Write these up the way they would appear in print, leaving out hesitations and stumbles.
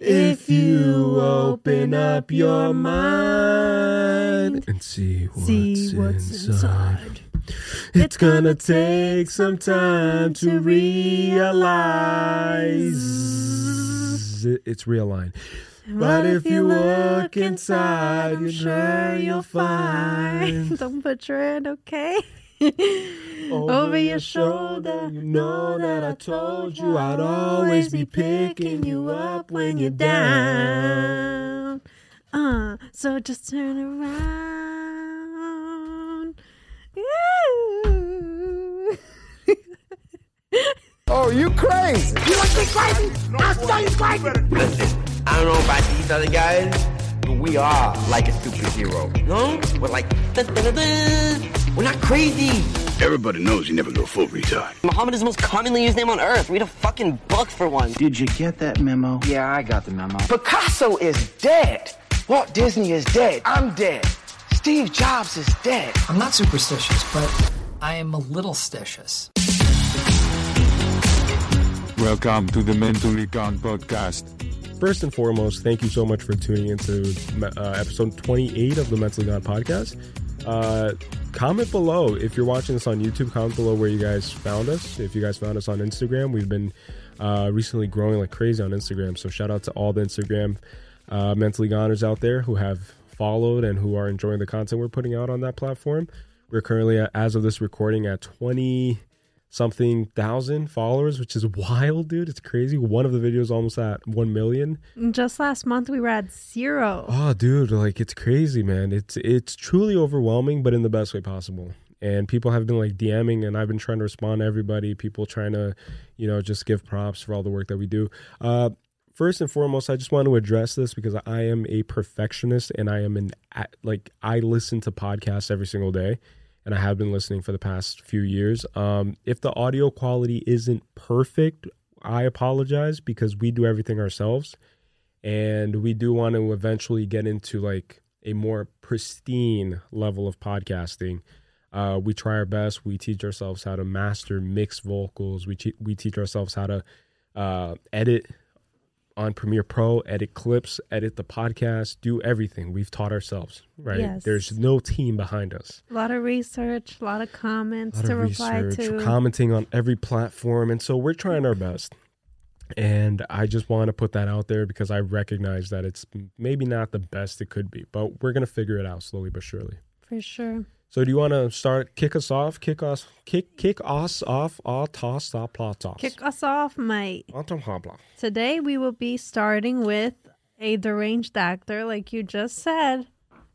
If you open up your mind and see what's inside, it's gonna take some time to realize. It's realigned. But if you look inside, I'm sure you'll find. Don't butcher it, okay? Over your shoulder, you know that I told you I'd always be picking you up when you're down. So just turn around. Oh, you crazy! You want to be crazy? I'll show you crazy. Listen, I don't know about these other guys, but we are like a superhero. No, we're like. We're not crazy. Everybody knows you never go full retard. Muhammad is the most commonly used name on earth. Read a fucking book for one. Did you get that memo? Yeah, I got the memo. Picasso is dead. Walt Disney is dead. I'm dead. Steve Jobs is dead. I'm not superstitious, but I am a little stitious. Welcome to the Mentally Gone Podcast. First and foremost, thank you so much for tuning into episode 28 of the Mentally Gone Podcast. Comment below if you're watching this on YouTube. Comment below where you guys found us. If you guys found us on Instagram, we've been recently growing like crazy on Instagram. So shout out to all the Instagram mentally goners out there who have followed and who are enjoying the content we're putting out on that platform. We're currently, as of this recording, at 20 something thousand followers, which is wild, dude. It's crazy. One of the videos almost at 1 million. Just last month we were at 0. Oh dude, like it's crazy, man. It's truly overwhelming, but in the best way possible. And people have been like DMing, and I've been trying to respond to everybody, people trying to, you know, just give props for all the work that we do. First and foremost, I just want to address this because I am a perfectionist, and I am I listen to podcasts every single day. And I have been listening for the past few years. If the audio quality isn't perfect, I apologize, because we do everything ourselves. And we do want to eventually get into like a more pristine level of podcasting. We try our best. We teach ourselves how to master mixed vocals. We teach ourselves how to edit on Premiere Pro, edit clips, edit the podcast, do everything. We've taught ourselves, right? Yes. There's no team behind us. A lot of research, a lot of comments to reply to. Commenting on every platform. And so we're trying our best. And I just want to put that out there because I recognize that it's maybe not the best it could be, but we're going to figure it out slowly but surely. For sure. So do you want to start, kick us off, mate. Today we will be starting with a deranged actor, like you just said,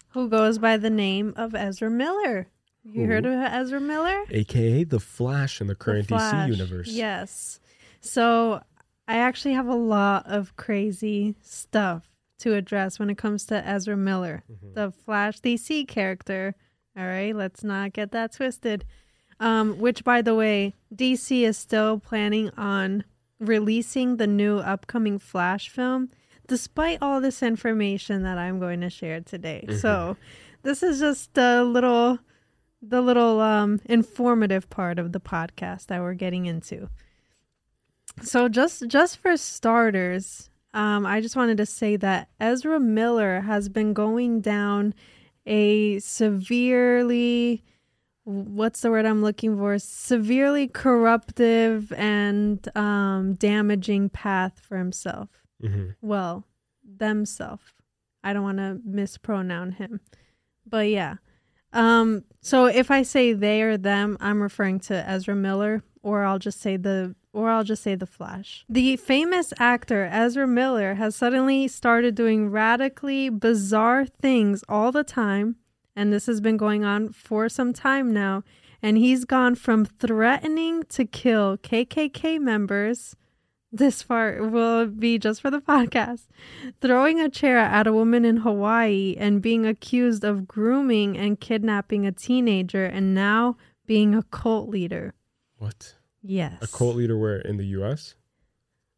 who goes by the name of Ezra Miller. You heard of Ezra Miller? AKA The Flash in the current DC universe. Yes. So I actually have a lot of crazy stuff to address when it comes to Ezra Miller, the Flash DC character. All right, let's not get that twisted. Which, by the way, DC is still planning on releasing the new upcoming Flash film, despite all this information that I'm going to share today. So this is just the little informative part of the podcast that we're getting into. So just for starters, I just wanted to say that Ezra Miller has been going down a severely corruptive and damaging path for himself. Well, themself. I don't want to mispronoun him. But yeah. So if I say they or them, I'm referring to Ezra Miller, or I'll just say The Flash. The famous actor Ezra Miller has suddenly started doing radically bizarre things all the time, and this has been going on for some time now, and he's gone from threatening to kill KKK members, this part will be just for the podcast, throwing a chair at a woman in Hawaii, and being accused of grooming and kidnapping a teenager, and now being a cult leader. What? Yes. A cult leader where? In the U.S.?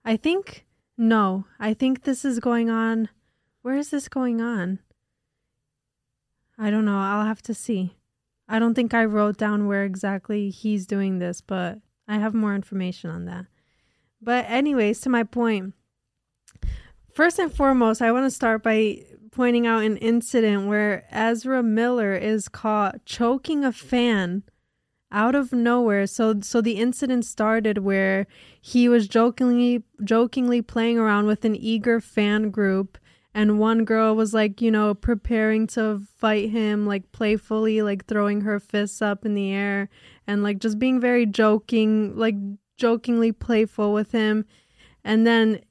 I think this is going on. Where is this going on? I don't know. I'll have to see. I don't think I wrote down where exactly he's doing this, but I have more information on that. But anyways, to my point, First and foremost, I want to start by pointing out an incident where Ezra Miller is caught choking a fan out of nowhere. So the incident started where he was jokingly playing around with an eager fan group, and one girl was like, you know, preparing to fight him, like playfully, like throwing her fists up in the air and like just being very jokingly playful with him. And then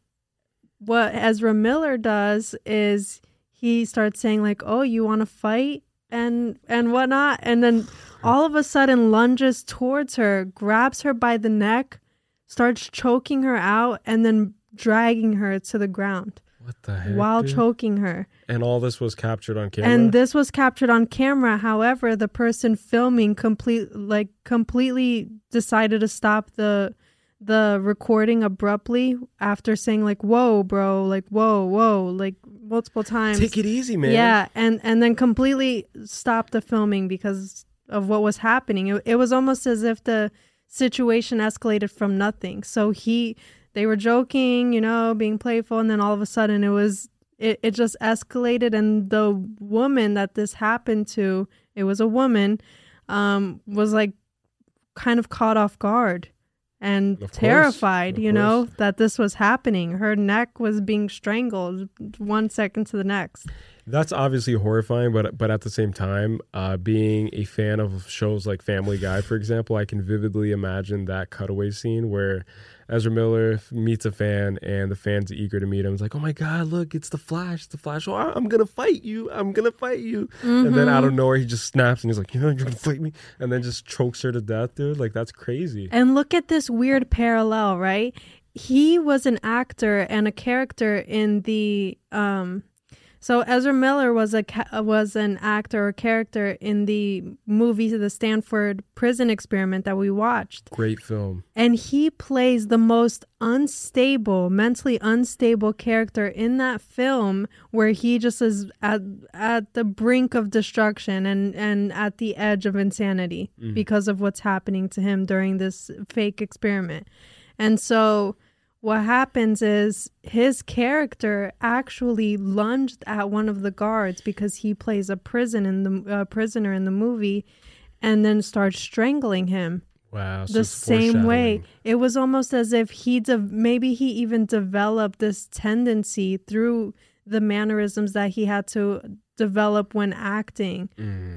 what Ezra Miller does is he starts saying like, oh, you want to fight and whatnot. And then all of a sudden lunges towards her, grabs her by the neck, starts choking her out and then dragging her to the ground. What the heck, while dude? Choking her. And all this was captured on camera? And this was captured on camera. However, the person filming completely decided to stop the recording abruptly after saying like, whoa, bro, like, whoa, like multiple times. Take it easy, man. Yeah, and then completely stopped the filming because of what was happening. It was almost as if the situation escalated from nothing. So they were joking, you know, being playful. And then all of a sudden it just escalated. And the woman that this happened to, it was a woman, was like kind of caught off guard and terrified, you know, that this was happening. Her neck was being strangled one second to the next. That's obviously horrifying, but at the same time, being a fan of shows like Family Guy, for example, I can vividly imagine that cutaway scene where Ezra Miller meets a fan and the fan's eager to meet him. It's like, oh my God, look, it's the Flash. It's the Flash. Oh, I'm going to fight you. I'm going to fight you. Mm-hmm. And then out of nowhere, he just snaps and he's like, you know, you're going to fight me? And then just chokes her to death, dude. Like, that's crazy. And look at this weird parallel, right? He was an actor and a character in the... So Ezra Miller was an actor or character in the movie The Stanford Prison Experiment that we watched. Great film. And he plays the most mentally unstable character in that film, where he just is at the brink of destruction and at the edge of insanity because of what's happening to him during this fake experiment. And so... what happens is his character actually lunged at one of the guards because he plays a prisoner in the movie, and then starts strangling him. Wow! The same way. It was almost as if maybe he even developed this tendency through the mannerisms that he had to develop when acting,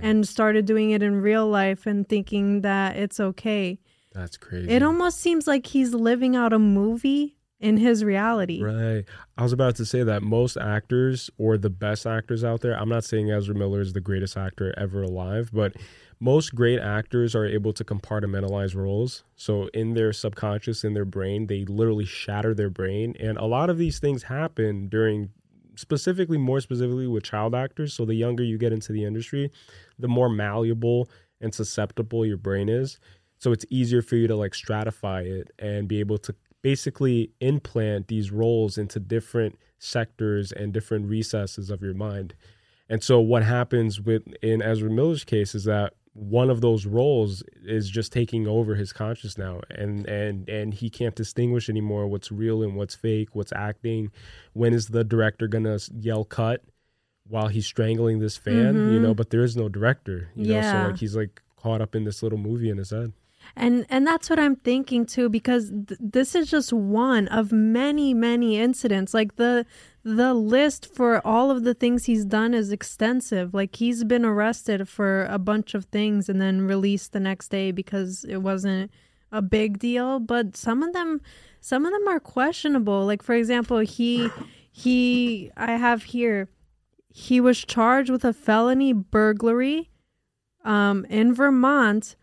and started doing it in real life and thinking that it's okay. That's crazy. It almost seems like he's living out a movie in his reality. Right. I was about to say that most actors, or the best actors out there, I'm not saying Ezra Miller is the greatest actor ever alive, but most great actors are able to compartmentalize roles. So in their subconscious, in their brain, they literally shatter their brain. And a lot of these things happen more specifically with child actors. So the younger you get into the industry, the more malleable and susceptible your brain is. So it's easier for you to like stratify it and be able to basically implant these roles into different sectors and different recesses of your mind. And so what happens in Ezra Miller's case is that one of those roles is just taking over his conscious now, and he can't distinguish anymore what's real and what's fake, what's acting. When is the director gonna yell cut while he's strangling this fan? Mm-hmm. You know, but there is no director. You know, so like he's like caught up in this little movie in his head. And that's what I'm thinking too, because this is just one of many, many incidents. Like the list for all of the things he's done is extensive. Like he's been arrested for a bunch of things and then released the next day because it wasn't a big deal. But some of them are questionable. Like, for example, he was charged with a felony burglary in Vermont.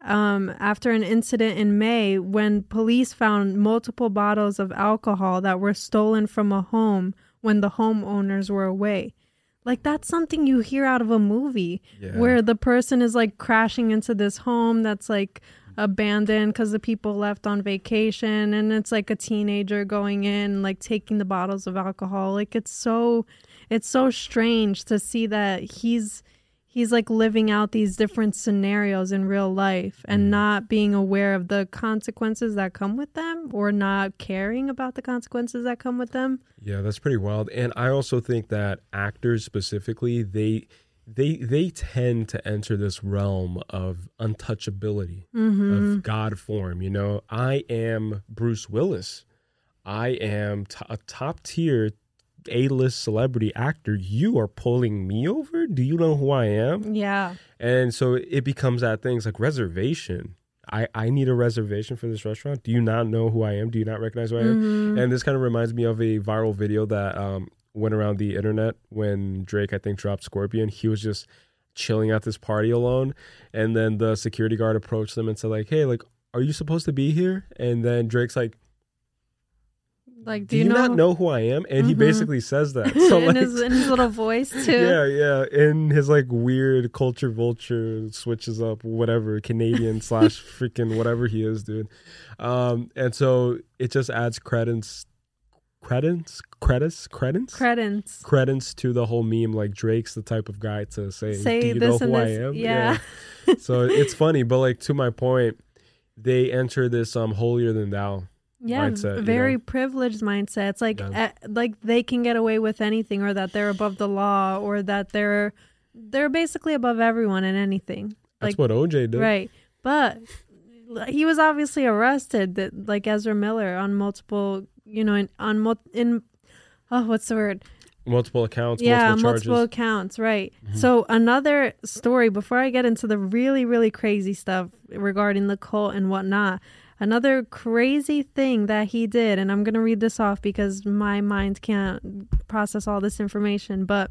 After an incident in May when police found multiple bottles of alcohol that were stolen from a home when the homeowners were away. Like, that's something you hear out of a movie where the person is like crashing into this home that's like abandoned because the people left on vacation, and it's like a teenager going in like taking the bottles of alcohol. Like, it's so strange to see that he's he's like living out these different scenarios in real life and not being aware of the consequences that come with them, or not caring about the consequences that come with them. Yeah, that's pretty wild. And I also think that actors specifically, they tend to enter this realm of untouchability, of God form. You know, I am Bruce Willis. I am a top tier A-list celebrity actor. You are pulling me over? Do you know who I am? Yeah. And so it becomes that things like reservation. I need a reservation for this restaurant. Do you not know who I am? Do you not recognize who I am? And this kind of reminds me of a viral video that went around the internet when Drake, I think, dropped Scorpion. He was just chilling at this party alone. And then the security guard approached them and said, like, hey, like, are you supposed to be here? And then Drake's like, do you not know who I am? And he basically says that. So in his little voice, too. Yeah. In his, like, weird culture vulture switches up, whatever, Canadian / freaking whatever he is, dude. And so it just adds credence to the whole meme. Like, Drake's the type of guy to say do you know who I am? Yeah. So it's funny. But, like, to my point, they enter this holier-than-thou mindset, very privileged mindset. It's like like they can get away with anything, or that they're above the law, or that they're basically above everyone and anything. That's what OJ did, right? But he was obviously arrested, that like Ezra Miller, on multiple, you know, multiple accounts, multiple accounts, right? So another story before I get into the really, really crazy stuff regarding the cult and whatnot. Another crazy thing that he did, and I'm going to read this off because my mind can't process all this information, but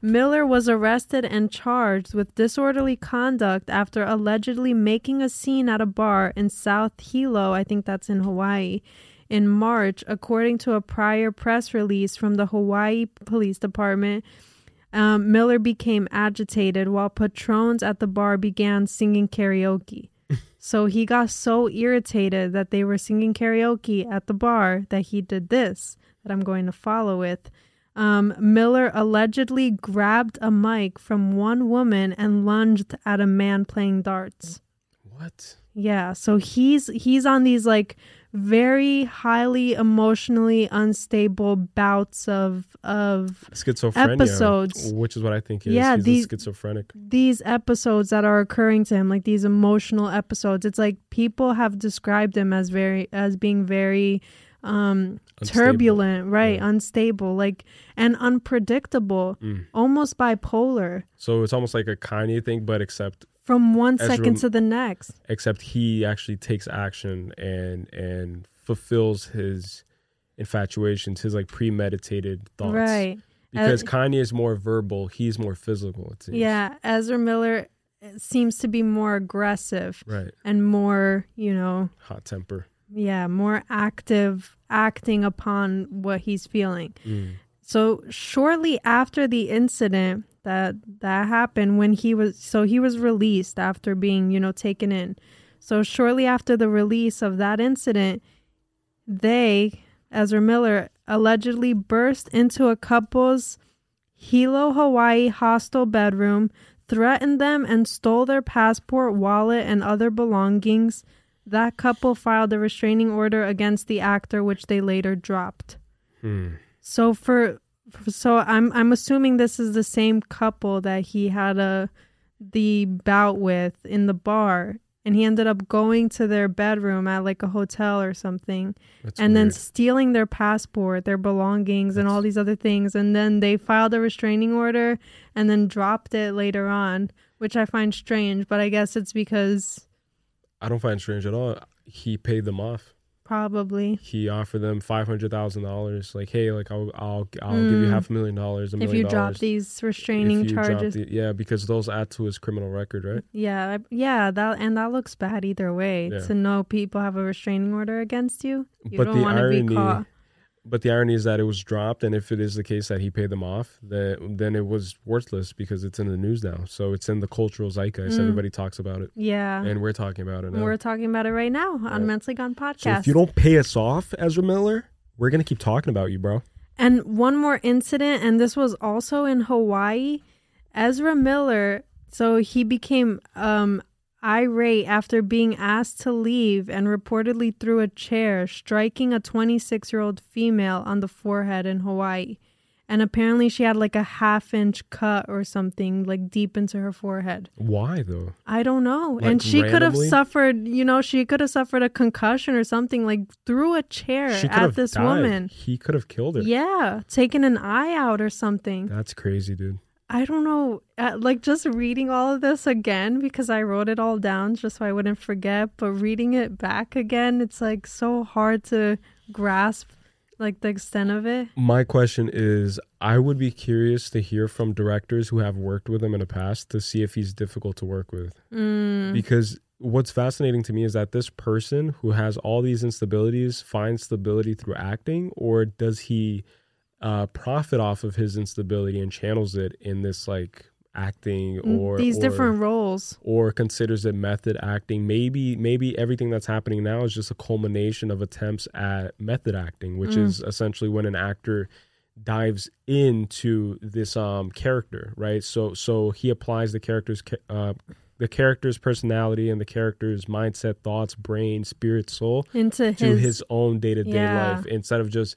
Miller was arrested and charged with disorderly conduct after allegedly making a scene at a bar in South Hilo, I think that's in Hawaii, in March, according to a prior press release from the Hawaii Police Department. Miller became agitated while patrons at the bar began singing karaoke. So he got so irritated that they were singing karaoke at the bar that he did this, that I'm going to follow with. Miller allegedly grabbed a mic from one woman and lunged at a man playing darts. What? Yeah. So he's on these like very highly emotionally unstable bouts of schizophrenia episodes, which is what I think it is. Yeah, he's schizophrenic. These episodes that are occurring to him, like these emotional episodes, it's like people have described him as being very turbulent, right? Yeah. Unstable, like, and unpredictable, almost bipolar. So it's almost like a Kanye thing, but except from one second to the next. Except he actually takes action and fulfills his infatuations, his like premeditated thoughts. Right. Because Kanye is more verbal, he's more physical, it seems. Yeah, Ezra Miller seems to be more aggressive. Right. And more, you know, hot temper. Yeah, more active, acting upon what he's feeling. So shortly after the incident that happened, when he was released after being, you know, taken in. So shortly after the release of that incident, Ezra Miller allegedly burst into a couple's Hilo, Hawaii hostel bedroom, threatened them, and stole their passport, wallet, and other belongings. That couple filed a restraining order against the actor, which they later dropped. So I'm assuming this is the same couple that he had the bout with in the bar, and he ended up going to their bedroom at like a hotel or something. That's and weird. Then stealing their passport, their belongings, and all these other things, and then they filed a restraining order and then dropped it later on, which I find strange, but I guess it's because... I don't find it strange at all. He paid them off. Probably. He offered them $500,000. Like, hey, like I'll give you $500,000. If you drop these restraining charges, because those add to his criminal record, right? Yeah. That looks bad either way. Yeah. To know people have a restraining order against you, don't want to be caught. But the irony is that it was dropped, and if it is the case that he paid them off, then it was worthless because it's in the news now. So it's in the cultural zeitgeist. Everybody talks about it. Yeah. And we're talking about it now. We're talking about it right now on Mentally Gone Podcast. So if you don't pay us off, Ezra Miller, we're going to keep talking about you, bro. And one more incident, and this was also in Hawaii. Ezra Miller So he became irate after being asked to leave and reportedly threw a chair, striking a 26-year-old female on the forehead in Hawaii. And apparently she had like a half-inch cut or something, like deep into her forehead. Why though? I don't know. Like, and she randomly? Could have suffered, you know, she could have suffered a concussion or something, like threw a chair at this died. Woman. He could have killed her. Yeah, taken an eye out or something. That's crazy, dude. I don't know, like just reading all of this again, because I wrote it all down just so I wouldn't forget. But reading it back again, it's like so hard to grasp like the extent of it. My question is, I would be curious to hear from directors who have worked with him in the past to see if he's difficult to work with. Because what's fascinating to me is that this person who has all these instabilities finds stability through acting, or does he... profit off of his instability and channels it in this like acting or these different roles, or considers it method acting. Maybe everything that's happening now is just a culmination of attempts at method acting, which is essentially when an actor dives into this character, right? So he applies the character's personality and the character's mindset, thoughts, brain, spirit, soul into to his own day-to-day life, instead of just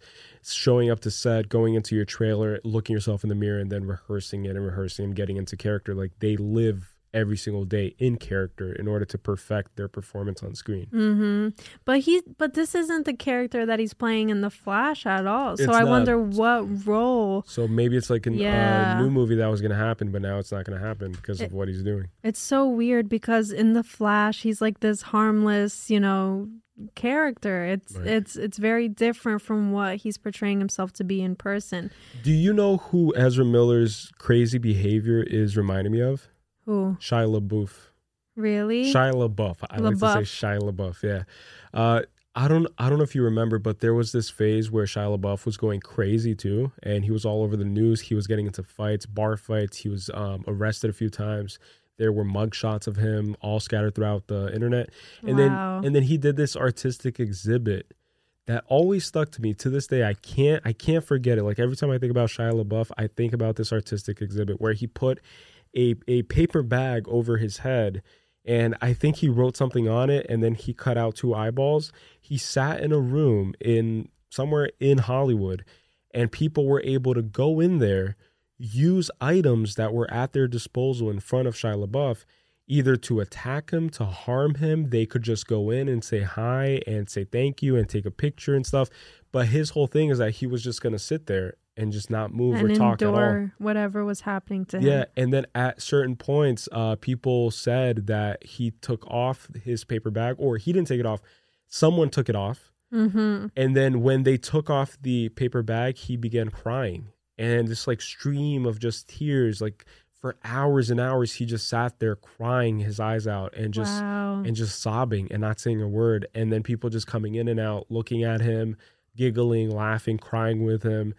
showing up to set, going into your trailer, looking yourself in the mirror, and then rehearsing it and rehearsing and getting into character. Like, they live every single day in character in order to perfect their performance on screen. But this isn't the character that he's playing in The Flash at all. So I wonder what role. So maybe it's like a new movie that was going to happen, but now it's not going to happen because of what he's doing. It's so weird because in The Flash, he's like this harmless, you know, character. It's very different from what he's portraying himself to be in person. Do you know who Ezra Miller's crazy behavior is reminding me of? Ooh. Shia LaBeouf. Really? Shia LaBeouf. I like to say Shia LaBeouf, yeah. I don't know if you remember, but there was this phase where Shia LaBeouf was going crazy too, and he was all over the news. He was getting into fights, bar fights. He was arrested a few times. There were mugshots of him all scattered throughout the internet. And then he did this artistic exhibit that always stuck to me. To this day, I can't forget it. Like, every time I think about Shia LaBeouf, I think about this artistic exhibit where he put a paper bag over his head, and I think he wrote something on it, and then he cut out two eyeballs. He sat in a room somewhere in Hollywood, and people were able to go in there, use items that were at their disposal in front of Shia LaBeouf, either to attack him, to harm him. They could just go in and say hi and say thank you and take a picture and stuff. But his whole thing is that he was just going to sit there and just not move and or talk at all. And whatever was happening to him. Yeah, and then at certain points, people said that he took off his paper bag, or he didn't take it off. Someone took it off. Mm-hmm. And then when they took off the paper bag, he began crying. And this like stream of just tears, like for hours and hours, he just sat there crying his eyes out and just and just sobbing and not saying a word. And then people just coming in and out, looking at him, giggling, laughing, crying with him.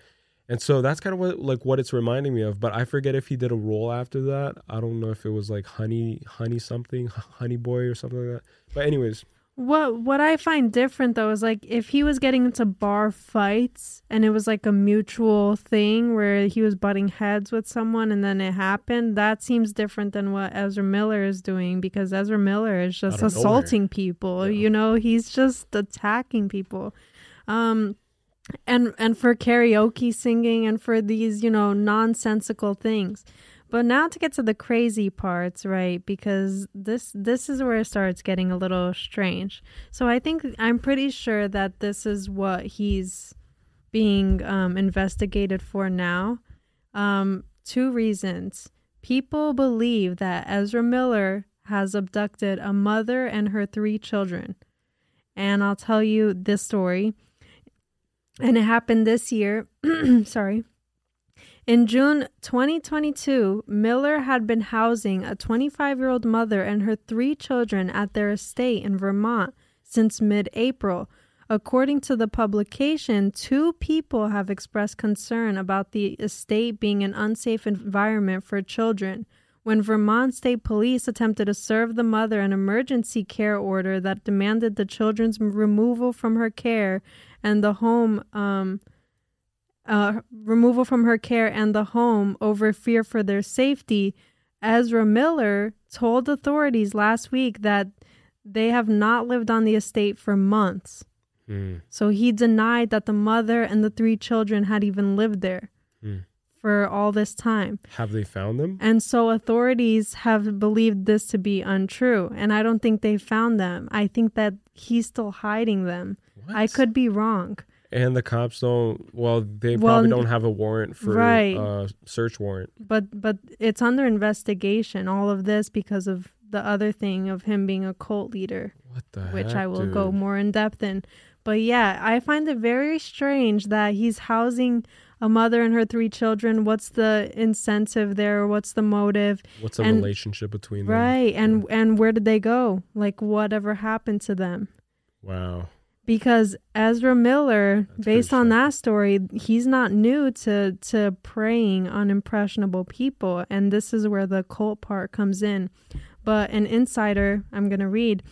And so that's kind of what it's reminding me of. But I forget if he did a role after that. I don't know if it was like honey something, honey boy or something like that. But anyways. What I find different, though, is like if he was getting into bar fights and it was like a mutual thing where he was butting heads with someone and then it happened, that seems different than what Ezra Miller is doing, because Ezra Miller is just assaulting people. Yeah. You know, he's just attacking people. And for karaoke singing and for these, you know, nonsensical things. But now to get to the crazy parts, right? Because this is where it starts getting a little strange. So I think I'm pretty sure that this is what he's being investigated for now. Two reasons. People believe that Ezra Miller has abducted a mother and her 3 children. And I'll tell you this story. And it happened this year. Sorry. In June 2022, Miller had been housing a 25-year-old mother and her 3 children at their estate in Vermont since mid-April. According to the publication, 2 people have expressed concern about the estate being an unsafe environment for children. When Vermont State Police attempted to serve the mother an emergency care order that demanded the children's removal from her care and the home over fear for their safety, Ezra Miller told authorities last week that they have not lived on the estate for months. Mm. So he denied that the mother and the three children had even lived there for all this time. Have they found them? And so authorities have believed this to be untrue. And I don't think they found them. I think that he's still hiding them. What? I could be wrong. And the cops don't, well, they probably don't have a warrant for search warrant. But it's under investigation, all of this, because of the other thing of him being a cult leader. What the heck, which I will go more in depth in. But yeah, I find it very strange that he's housing a mother and her three children. What's the incentive there? What's the motive? What's the relationship between them? Right. And where did they go? Like, whatever happened to them? Wow. Because Ezra Miller, based on that story, he's not new to preying on impressionable people. And this is where the cult part comes in. But an insider, I'm going to read,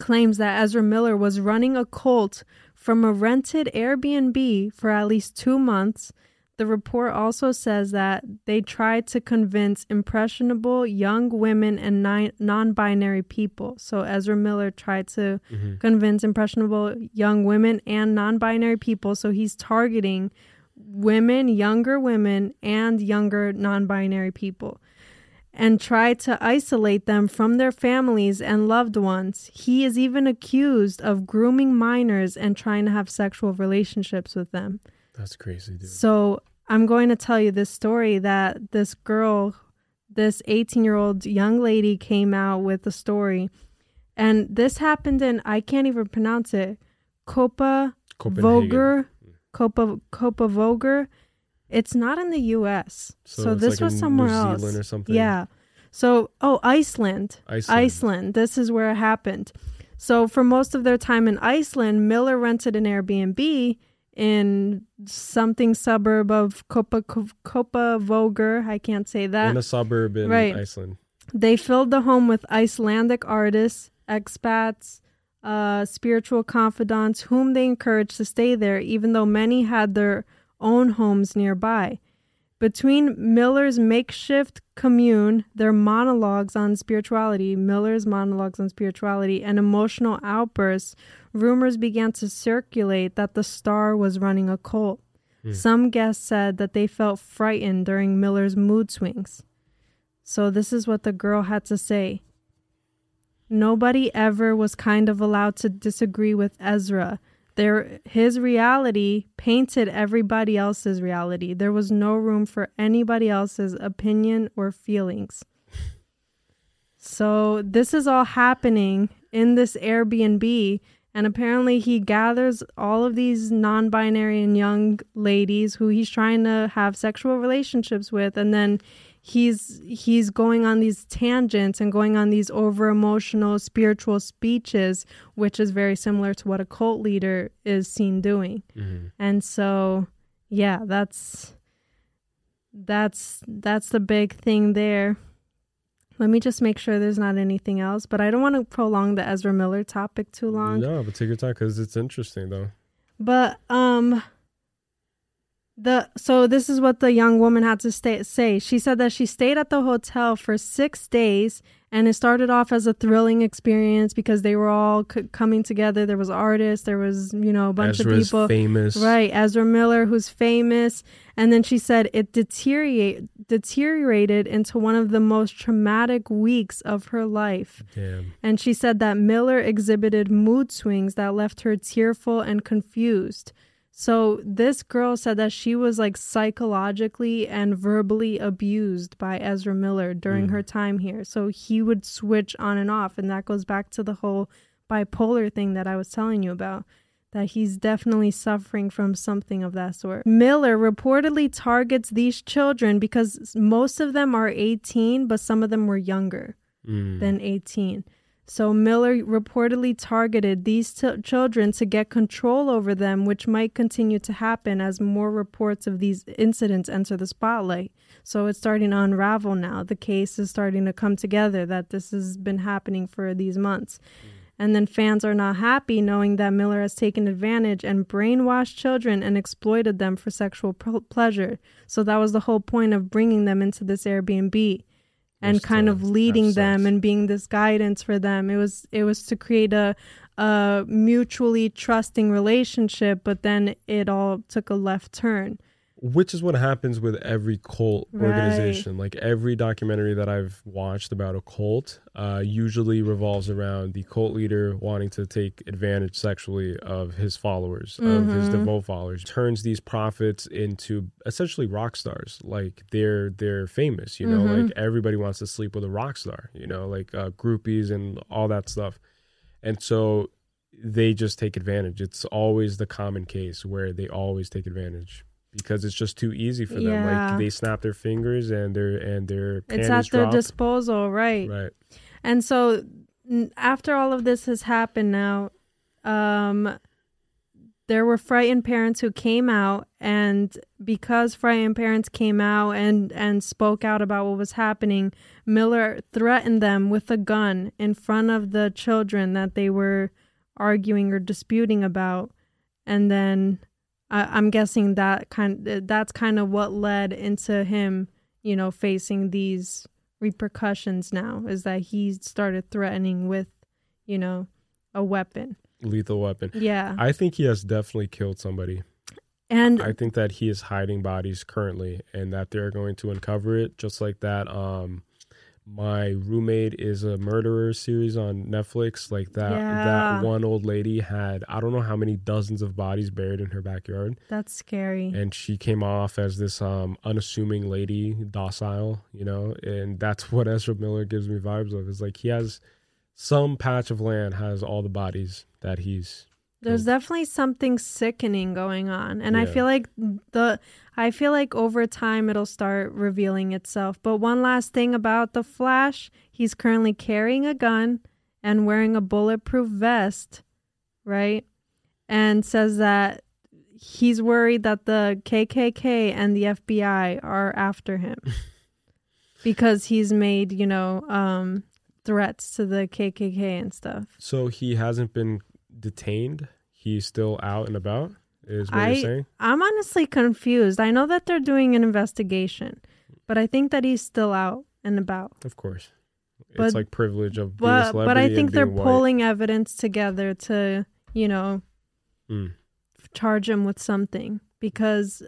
claims that Ezra Miller was running a cult from a rented Airbnb for at least 2 months. The report also says that they tried to convince impressionable young women and non-binary people. So Ezra Miller tried to convince impressionable young women and non-binary people. So he's targeting women, younger women, and younger non-binary people, and tried to isolate them from their families and loved ones. He is even accused of grooming minors and trying to have sexual relationships with them. That's crazy, dude. So I'm going to tell you this story that this girl, this 18-year-old young lady, came out with a story. And this happened in, I can't even pronounce it, Copenhagen. It's not in the U.S. So this was somewhere else. New Zealand or something. Yeah. So, Iceland. This is where it happened. So for most of their time in Iceland, Miller rented an Airbnb in something suburb of Copenhagen. I can't say that. In a suburb in Iceland. They filled the home with Icelandic artists, expats, spiritual confidants, whom they encouraged to stay there, even though many had their own homes nearby. Between Miller's makeshift commune, their monologues on spirituality, and emotional outbursts, rumors began to circulate that the star was running a cult. Some guests said that they felt frightened during Miller's mood swings. So this is what the girl had to say. Nobody ever was kind of allowed to disagree with Ezra. His reality painted everybody else's reality. There was no room for anybody else's opinion or feelings. So this is all happening in this Airbnb. And apparently he gathers all of these non-binary and young ladies who he's trying to have sexual relationships with. And then he's going on these tangents and going on these over-emotional spiritual speeches, which is very similar to what a cult leader is seen doing. And so, yeah, that's the big thing there. Let me just make sure there's not anything else, but I don't want to prolong the Ezra Miller topic too long. No, but take your time, because it's interesting, though. But, So this is what the young woman had to say. She said that she stayed at the hotel for 6 days, and it started off as a thrilling experience because they were all coming together. There was artists, there was, a bunch of people. Famous. Right, Ezra Miller, who's famous. And then she said it deteriorated into one of the most traumatic weeks of her life. Damn. And she said that Miller exhibited mood swings that left her tearful and confused. So this girl said that she was psychologically and verbally abused by Ezra Miller during her time here. So he would switch on and off. And that goes back to the whole bipolar thing that I was telling you about, that he's definitely suffering from something of that sort. Miller reportedly targets these children because most of them are 18, but some of them were younger than 18. So Miller reportedly targeted these children to get control over them, which might continue to happen as more reports of these incidents enter the spotlight. So it's starting to unravel now. The case is starting to come together that this has been happening for these months. And then fans are not happy knowing that Miller has taken advantage and brainwashed children and exploited them for sexual pleasure. So that was the whole point of bringing them into this Airbnb. and kind of leading them and being this guidance for them. It was to create a mutually trusting relationship, but then it all took a left turn. Which is what happens with every cult organization. Right. Like every documentary that I've watched about a cult usually revolves around the cult leader wanting to take advantage sexually of his followers, of his devout followers. Turns these prophets into essentially rock stars. Like they're famous, you know, like everybody wants to sleep with a rock star, you know, like groupies and all that stuff. And so they just take advantage. It's always the common case where they always take advantage. Because it's just too easy for them. Yeah. Like they snap their fingers and their panties drop. It's at their disposal, right? Right. And so after all of this has happened now, there were frightened parents who came out, and because frightened parents came out and spoke out about what was happening, Miller threatened them with a gun in front of the children that they were arguing or disputing about, and then. I'm guessing that's kind of what led into him, you know, facing these repercussions now, is that he started threatening with, you know, a weapon. Lethal weapon. Yeah. I think he has definitely killed somebody. And I think that he is hiding bodies currently and that they're going to uncover it just like that. My Roommate is a Murderer series on Netflix. Like that, that one old lady had, I don't know how many dozens of bodies buried in her backyard. That's scary. And she came off as this unassuming lady, docile, you know, and that's what Ezra Miller gives me vibes of. It's like he has some patch of land has all the bodies that he's. There's definitely something sickening going on. And I feel like over time it'll start revealing itself. But one last thing about The Flash, he's currently carrying a gun and wearing a bulletproof vest, right? And says that he's worried that the KKK and the FBI are after him because he's made, you know, threats to the KKK and stuff. So he hasn't been detained, he's still out and about, is what you're saying? I'm honestly confused. I know that they're doing an investigation, but I think that he's still out and about. Of course. But, it's like privilege of being a celebrity. But I think they're pulling evidence together to, you know, charge him with something. Because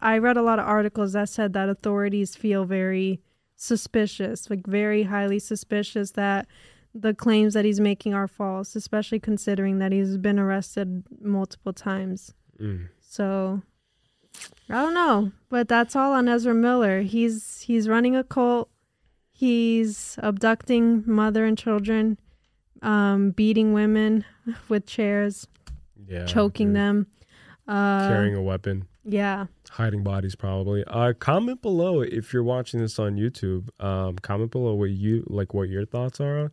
I read a lot of articles that said that authorities feel very suspicious, like very highly suspicious that the claims that he's making are false, especially considering that he's been arrested multiple times. So I don't know, but that's all on Ezra Miller. He's running a cult. He's abducting mother and children, beating women with chairs, choking them, carrying a weapon. Yeah. Hiding bodies, probably. Comment below if you're watching this on YouTube. Comment below what your thoughts are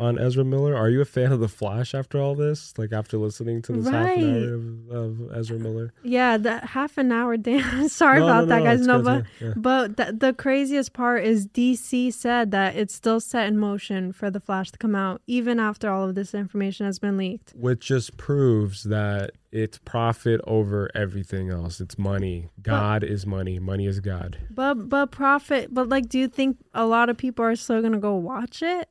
on Ezra Miller. Are you a fan of The Flash after all this? Like after listening to this half an hour of Ezra Miller? Yeah, that half an hour. Damn, sorry about that, guys. No, but the craziest part is DC said that it's still set in motion for The Flash to come out, even after all of this information has been leaked. Which just proves that it's profit over everything else. It's money. God is money. Money is God. But profit. But like, do you think a lot of people are still gonna go watch it?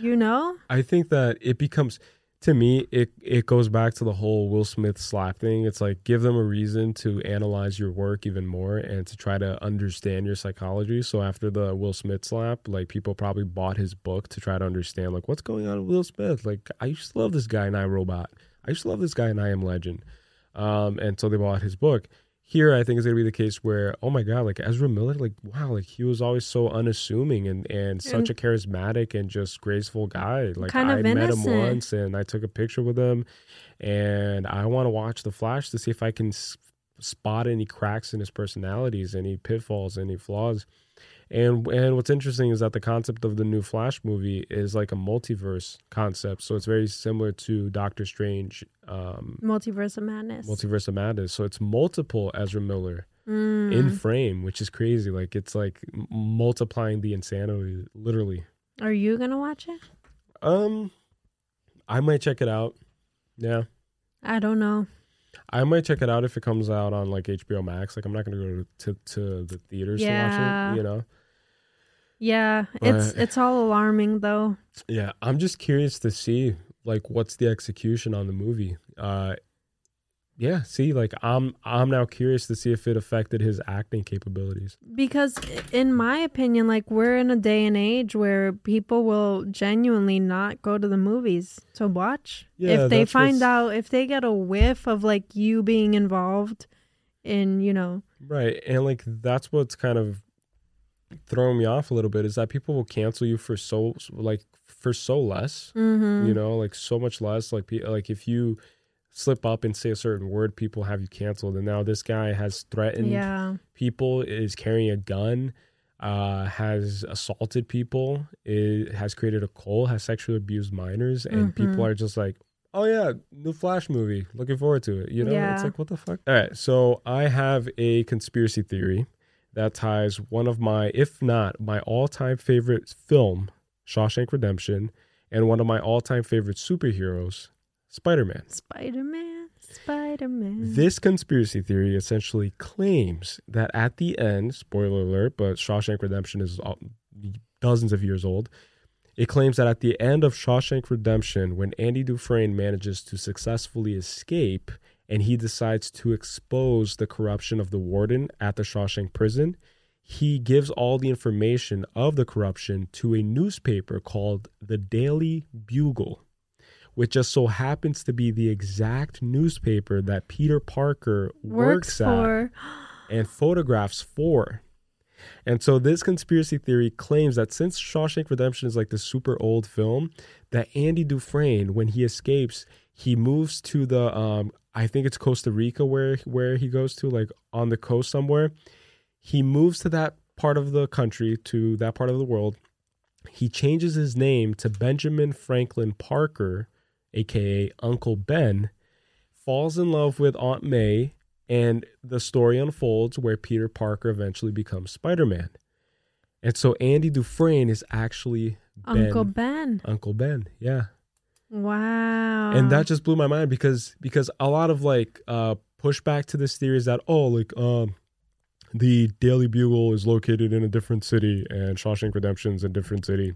You know, I think that it becomes, to me, it goes back to the whole Will Smith slap thing. It's like, give them a reason to analyze your work even more and to try to understand your psychology. So after the Will Smith slap, like people probably bought his book to try to understand like what's going on with Will Smith. Like, I used to love this guy in I, Robot. I used to love this guy in I Am Legend. And so they bought his book. Here, I think it's going to be the case where, oh my God, like Ezra Miller, like, wow, like he was always so unassuming and such a charismatic and just graceful guy. Like I met him once and I took a picture with him and I want to watch The Flash to see if I can spot any cracks in his personalities, any pitfalls, any flaws. And what's interesting is that the concept of the new Flash movie is like a multiverse concept. So it's very similar to Doctor Strange. Multiverse of Madness. Multiverse of Madness. So it's multiple Ezra Miller in frame, which is crazy. Like it's like multiplying the insanity, literally. Are you going to watch it? I might check it out. Yeah. I don't know. I might check it out if it comes out on like HBO Max. Like I'm not going to go to the theaters to watch it, you know. Yeah, it's all alarming though. Yeah, I'm just curious to see like what's the execution on the movie. Yeah, see, like I'm now curious to see if it affected his acting capabilities. Because in my opinion, like we're in a day and age where people will genuinely not go to the movies to watch. Yeah, if they find out, if they get a whiff of like you being involved in, you know. Right. And like that's what's kind of throwing me off a little bit is that people will cancel you for so less. Mm-hmm. You know, like so much less. Like if you slip up and say a certain word, people have you canceled. And now this guy has threatened people, is carrying a gun, has assaulted people, has created a cult, has sexually abused minors, and people are just like, oh yeah, new Flash movie, looking forward to it, you know. It's like, what the fuck. All right, so I have a conspiracy theory that ties one of my, if not my all-time favorite film, Shawshank Redemption, and one of my all-time favorite superheroes, Spider-Man. This conspiracy theory essentially claims that at the end, spoiler alert, but Shawshank Redemption is dozens of years old. It claims that at the end of Shawshank Redemption, when Andy Dufresne manages to successfully escape and he decides to expose the corruption of the warden at the Shawshank prison, he gives all the information of the corruption to a newspaper called the Daily Bugle, which just so happens to be the exact newspaper that Peter Parker works at and photographs for. And so this conspiracy theory claims that since Shawshank Redemption is like the super old film, that Andy Dufresne, when he escapes, he moves to the, I think it's Costa Rica where he goes to, like on the coast somewhere. He moves to that part of the country, to that part of the world. He changes his name to Benjamin Franklin Parker, aka Uncle Ben, falls in love with Aunt May, and the story unfolds where Peter Parker eventually becomes Spider-Man. And so Andy Dufresne is actually Uncle Ben, yeah. Wow. And that just blew my mind because a lot of like pushback to this theory is that, oh, like the Daily Bugle is located in a different city and Shawshank Redemption's a different city.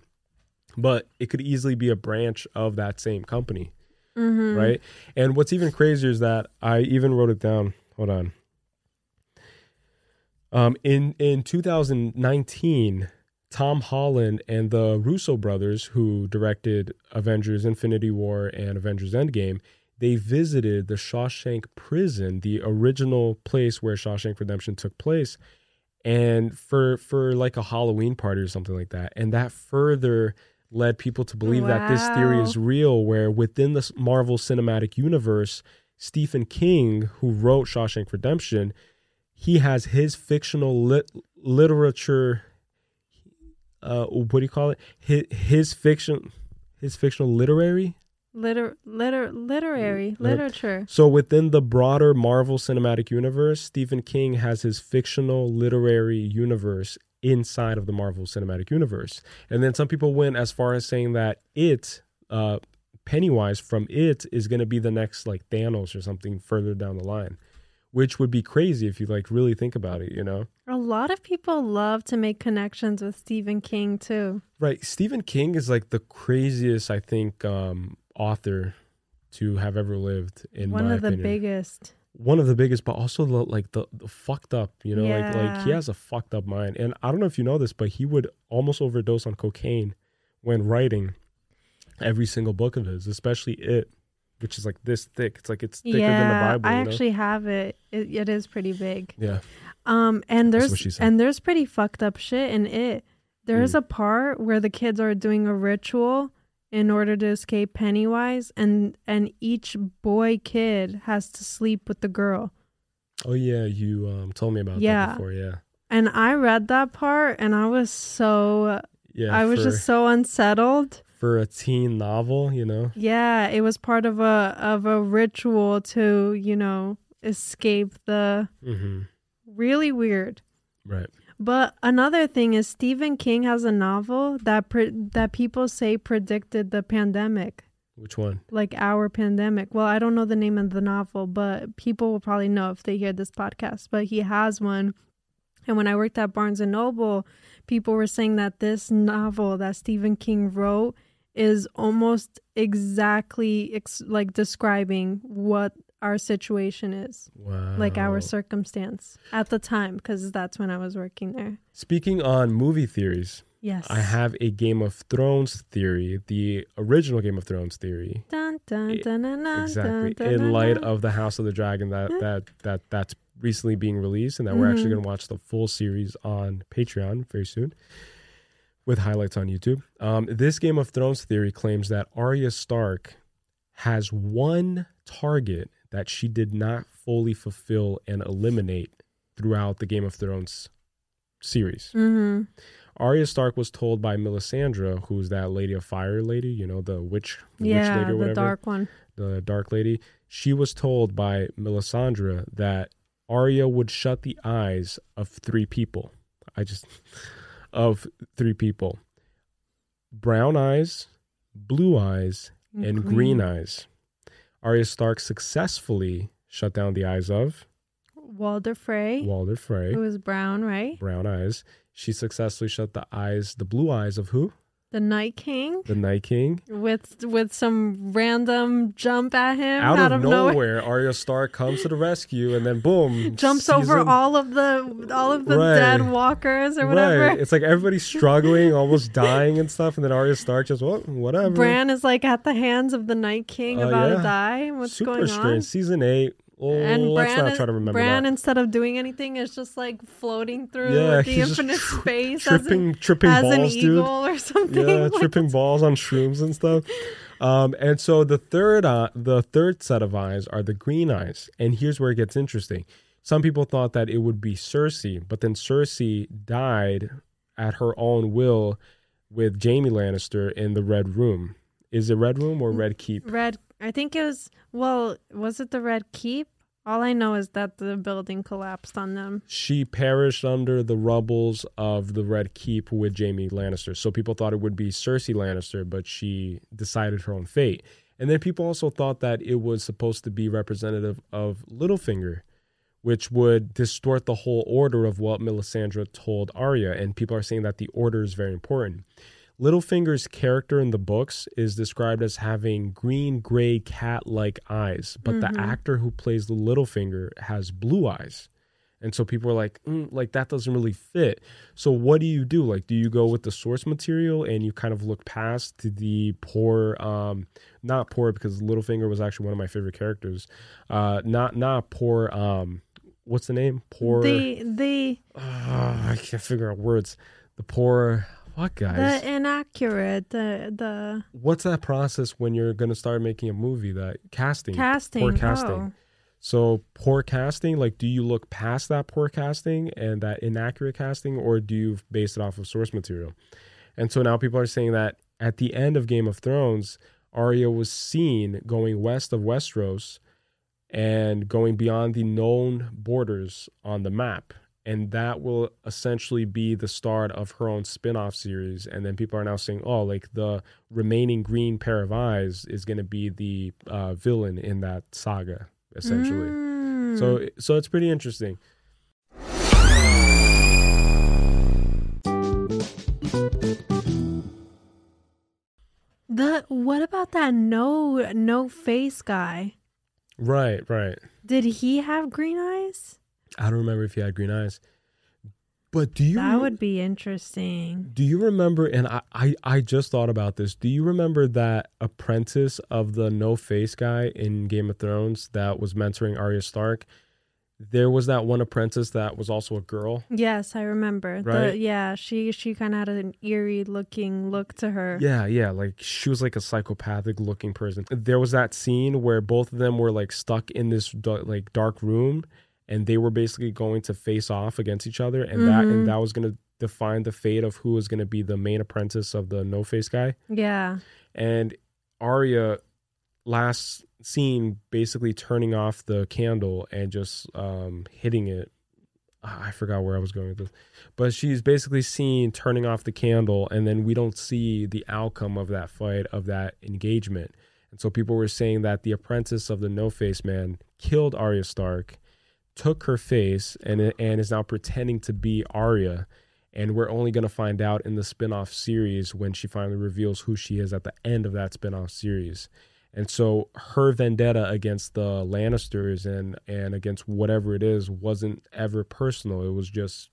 But it could easily be a branch of that same company, right? And what's even crazier is that I even wrote it down. Hold on. In 2019, Tom Holland and the Russo brothers, who directed Avengers Infinity War and Avengers Endgame, they visited the Shawshank prison, the original place where Shawshank Redemption took place, and for like a Halloween party or something like that. And that further led people to believe that this theory is real, where within the Marvel Cinematic Universe, Stephen King, who wrote Shawshank Redemption, he has his fictional literature, what do you call it? His fictional literature. So within the broader Marvel Cinematic Universe, Stephen King has his fictional literary universe inside of the Marvel Cinematic Universe. And then some people went as far as saying that Pennywise from It is going to be the next like Thanos or something further down the line, which would be crazy if you like really think about it, you know? A lot of people love to make connections with Stephen King too. Right. Stephen King is like the craziest, I think, author to have ever lived in my opinion. One of the biggest, but also like the fucked up, you know, like he has a fucked up mind. And I don't know if you know this, but he would almost overdose on cocaine when writing every single book of his, especially It, which is like this thick. It's like it's thicker than the Bible. I actually have it. It is pretty big. Yeah. And there's pretty fucked up shit in It. There's a part where the kids are doing a ritual in order to escape Pennywise, and each boy kid has to sleep with the girl. Oh yeah, you told me about that before, yeah. And I read that part, and I was so just so unsettled. For a teen novel, you know. Yeah, it was part of a ritual to, you know, escape the really weird. Right. But another thing is Stephen King has a novel that that people say predicted the pandemic. Which one? Like our pandemic. Well, I don't know the name of the novel, but people will probably know if they hear this podcast. But he has one And when I worked at Barnes & Noble, people were saying that this novel that Stephen King wrote is almost exactly like describing what our situation is. Wow. Like our circumstance at the time, because that's when I was working there. Speaking on movie theories, yes, I have a Game of Thrones theory, the original Game of Thrones theory. Dun, dun, dun, dun, dun, exactly. Dun, dun, in light of the House of the Dragon that's recently being released, and that we're actually going to watch the full series on Patreon very soon with highlights on YouTube. This Game of Thrones theory claims that Arya Stark has one target that she did not fully fulfill and eliminate throughout the Game of Thrones series. Mm-hmm. Arya Stark was told by Melisandre, who's that lady of fire lady, you know, the witch lady or whatever. The dark one. The dark lady. She was told by Melisandre that Arya would shut the eyes of three people. Brown eyes, blue eyes, and green eyes. Arya Stark successfully shut down the eyes of Walder Frey. Who was brown, right? Brown eyes. She successfully shut the blue eyes of who? The Night King. With some random jump at him out of nowhere. Arya Stark comes to the rescue and then boom, jumps over all of the dead walkers or whatever. Right. It's like everybody's struggling, almost dying and stuff, and then Arya Stark just whatever. Bran is like at the hands of the Night King about to die. What's Super going on? Super strange. Season 8. Oh, and Bran, instead of doing anything, is just like floating through the infinite space, tripping balls, or something. Yeah, like tripping balls on shrooms and stuff. And so the third set of eyes are the green eyes, and here's where it gets interesting. Some people thought that it would be Cersei, but then Cersei died at her own will with Jaime Lannister in the Red Room. Is it Red Room or Red Keep? I think it was, was it the Red Keep? All I know is that the building collapsed on them. She perished under the rubbles of the Red Keep with Jaime Lannister. So people thought it would be Cersei Lannister, but she decided her own fate. And then people also thought that it was supposed to be representative of Littlefinger, which would distort the whole order of what Melisandre told Arya. And people are saying that the order is very important. Littlefinger's character in the books is described as having green, gray, cat-like eyes, but the actor who plays the Littlefinger has blue eyes. And so people are like, that doesn't really fit. So what do you do? Like, do you go with the source material and you kind of look past the because Littlefinger was actually one of my favorite characters. What's the name? I can't figure out words. The poor... What, guys? The inaccurate. The What's that process when you're going to start making a movie? That casting. Poor casting. Oh. So poor casting, like, do you look past that poor casting and that inaccurate casting, or do you base it off of source material? And so now people are saying that at the end of Game of Thrones, Arya was seen going west of Westeros and going beyond the known borders on the map. And that will essentially be the start of her own spin-off series. And then people are now saying, oh, like the remaining green pair of eyes is going to be the villain in that saga, essentially. So it's pretty interesting. What about that no face guy? Right. Did he have green eyes? I don't remember if he had green eyes, but do you? That would be interesting. Do you remember? And I just thought about this. Do you remember that apprentice of the no face guy in Game of Thrones that was mentoring Arya Stark? There was that one apprentice that was also a girl. Yes, I remember. Right? She kind of had an eerie looking look to her. Yeah, like she was like a psychopathic looking person. There was that scene where both of them were like stuck in this like dark room. And they were basically going to face off against each other. And that was going to define the fate of who was going to be the main apprentice of the no-face guy. Yeah. And Arya, last scene, basically turning off the candle and just hitting it. I forgot where I was going with this. But she's basically seen turning off the candle. And then we don't see the outcome of that fight, of that engagement. And so people were saying that the apprentice of the no-face man killed Arya Stark. took her face and is now pretending to be Arya. And we're only going to find out in the spin-off series when she finally reveals who she is at the end of that spin-off series. And so her vendetta against the Lannisters and against whatever it is wasn't ever personal. It was just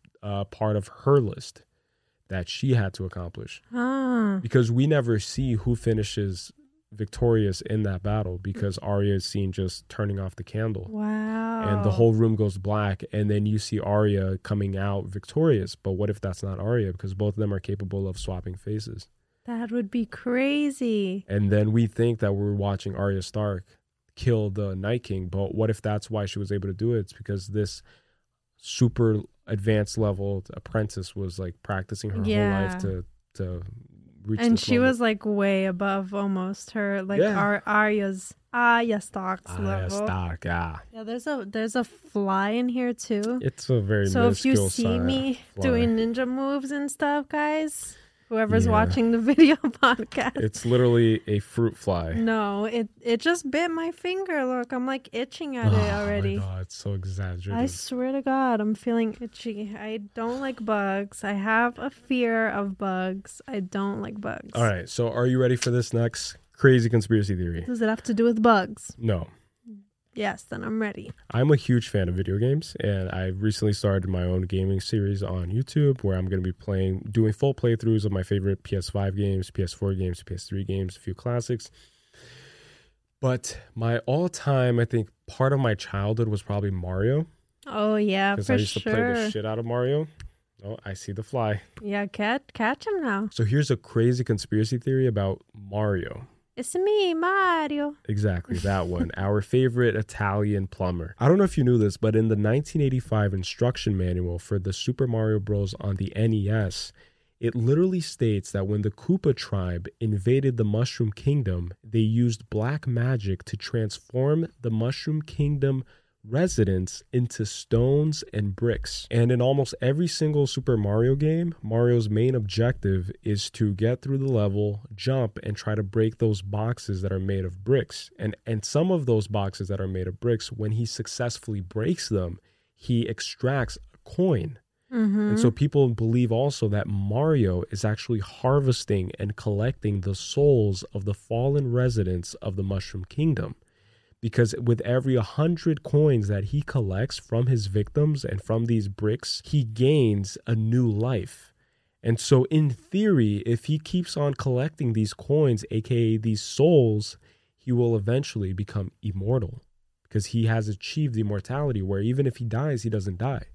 part of her list that she had to accomplish. Ah. Because we never see who finishes victorious in that battle, because Arya is seen just turning off the candle. Wow. And the whole room goes black, and then you see Arya coming out victorious. But what if that's not Arya? Because both of them are capable of swapping faces. That would be crazy. And then we think that we're watching Arya Stark kill the Night King, but what if that's why she was able to do it? It's because this super advanced level apprentice was like practicing her whole life to reach and she level. Was like way above almost her like Arya Stark's level. Stark, yeah, there's a fly in here too. It's a very so if you see me fly. Doing ninja moves and stuff, guys. Whoever's watching the video podcast. It's literally a fruit fly. No, it just bit my finger. Look, I'm like itching at it already. Oh my God, it's so exaggerated. I swear to God, I'm feeling itchy. I don't like bugs. I have a fear of bugs. I don't like bugs. All right, so are you ready for this next crazy conspiracy theory? Does it have to do with bugs? No. Yes, then I'm ready. I'm a huge fan of video games, and I recently started my own gaming series on YouTube where I'm going to be doing full playthroughs of my favorite PS5 games, PS4 games, PS3 games, a few classics. But my all-time, I think, part of my childhood was probably Mario. Oh, yeah, for sure. Because I used to play the shit out of Mario. Oh, I see the fly. Yeah, catch him now. So here's a crazy conspiracy theory about Mario. It's me, Mario. Exactly, that one. Our favorite Italian plumber. I don't know if you knew this, but in the 1985 instruction manual for the Super Mario Bros. On the NES, it literally states that when the Koopa tribe invaded the Mushroom Kingdom, they used black magic to transform the Mushroom Kingdom residents into stones and bricks. And in almost every single Super Mario game, Mario's main objective is to get through the level, jump, and try to break those boxes that are made of bricks. And some of those boxes that are made of bricks, when he successfully breaks them, he extracts a coin. Mm-hmm. And so people believe also that Mario is actually harvesting and collecting the souls of the fallen residents of the Mushroom Kingdom. Because with every 100 coins that he collects from his victims and from these bricks, he gains a new life. And so in theory, if he keeps on collecting these coins, aka these souls, he will eventually become immortal. Because he has achieved immortality where even if he dies, he doesn't die.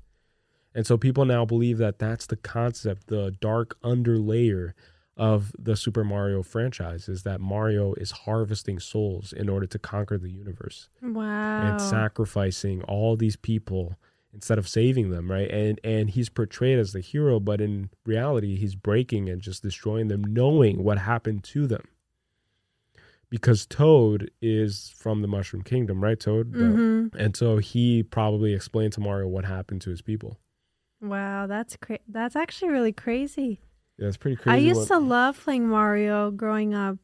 And so people now believe that that's the concept, the dark underlayer of the Super Mario franchise, is that Mario is harvesting souls in order to conquer the universe. Wow. And sacrificing all these people instead of saving them, right? And he's portrayed as the hero, but in reality, he's breaking and just destroying them, knowing what happened to them. Because Toad is from the Mushroom Kingdom, right, Toad? Mm-hmm. And so he probably explained to Mario what happened to his people. Wow, that's actually really crazy. Yeah, it's pretty crazy. I used to love playing Mario growing up.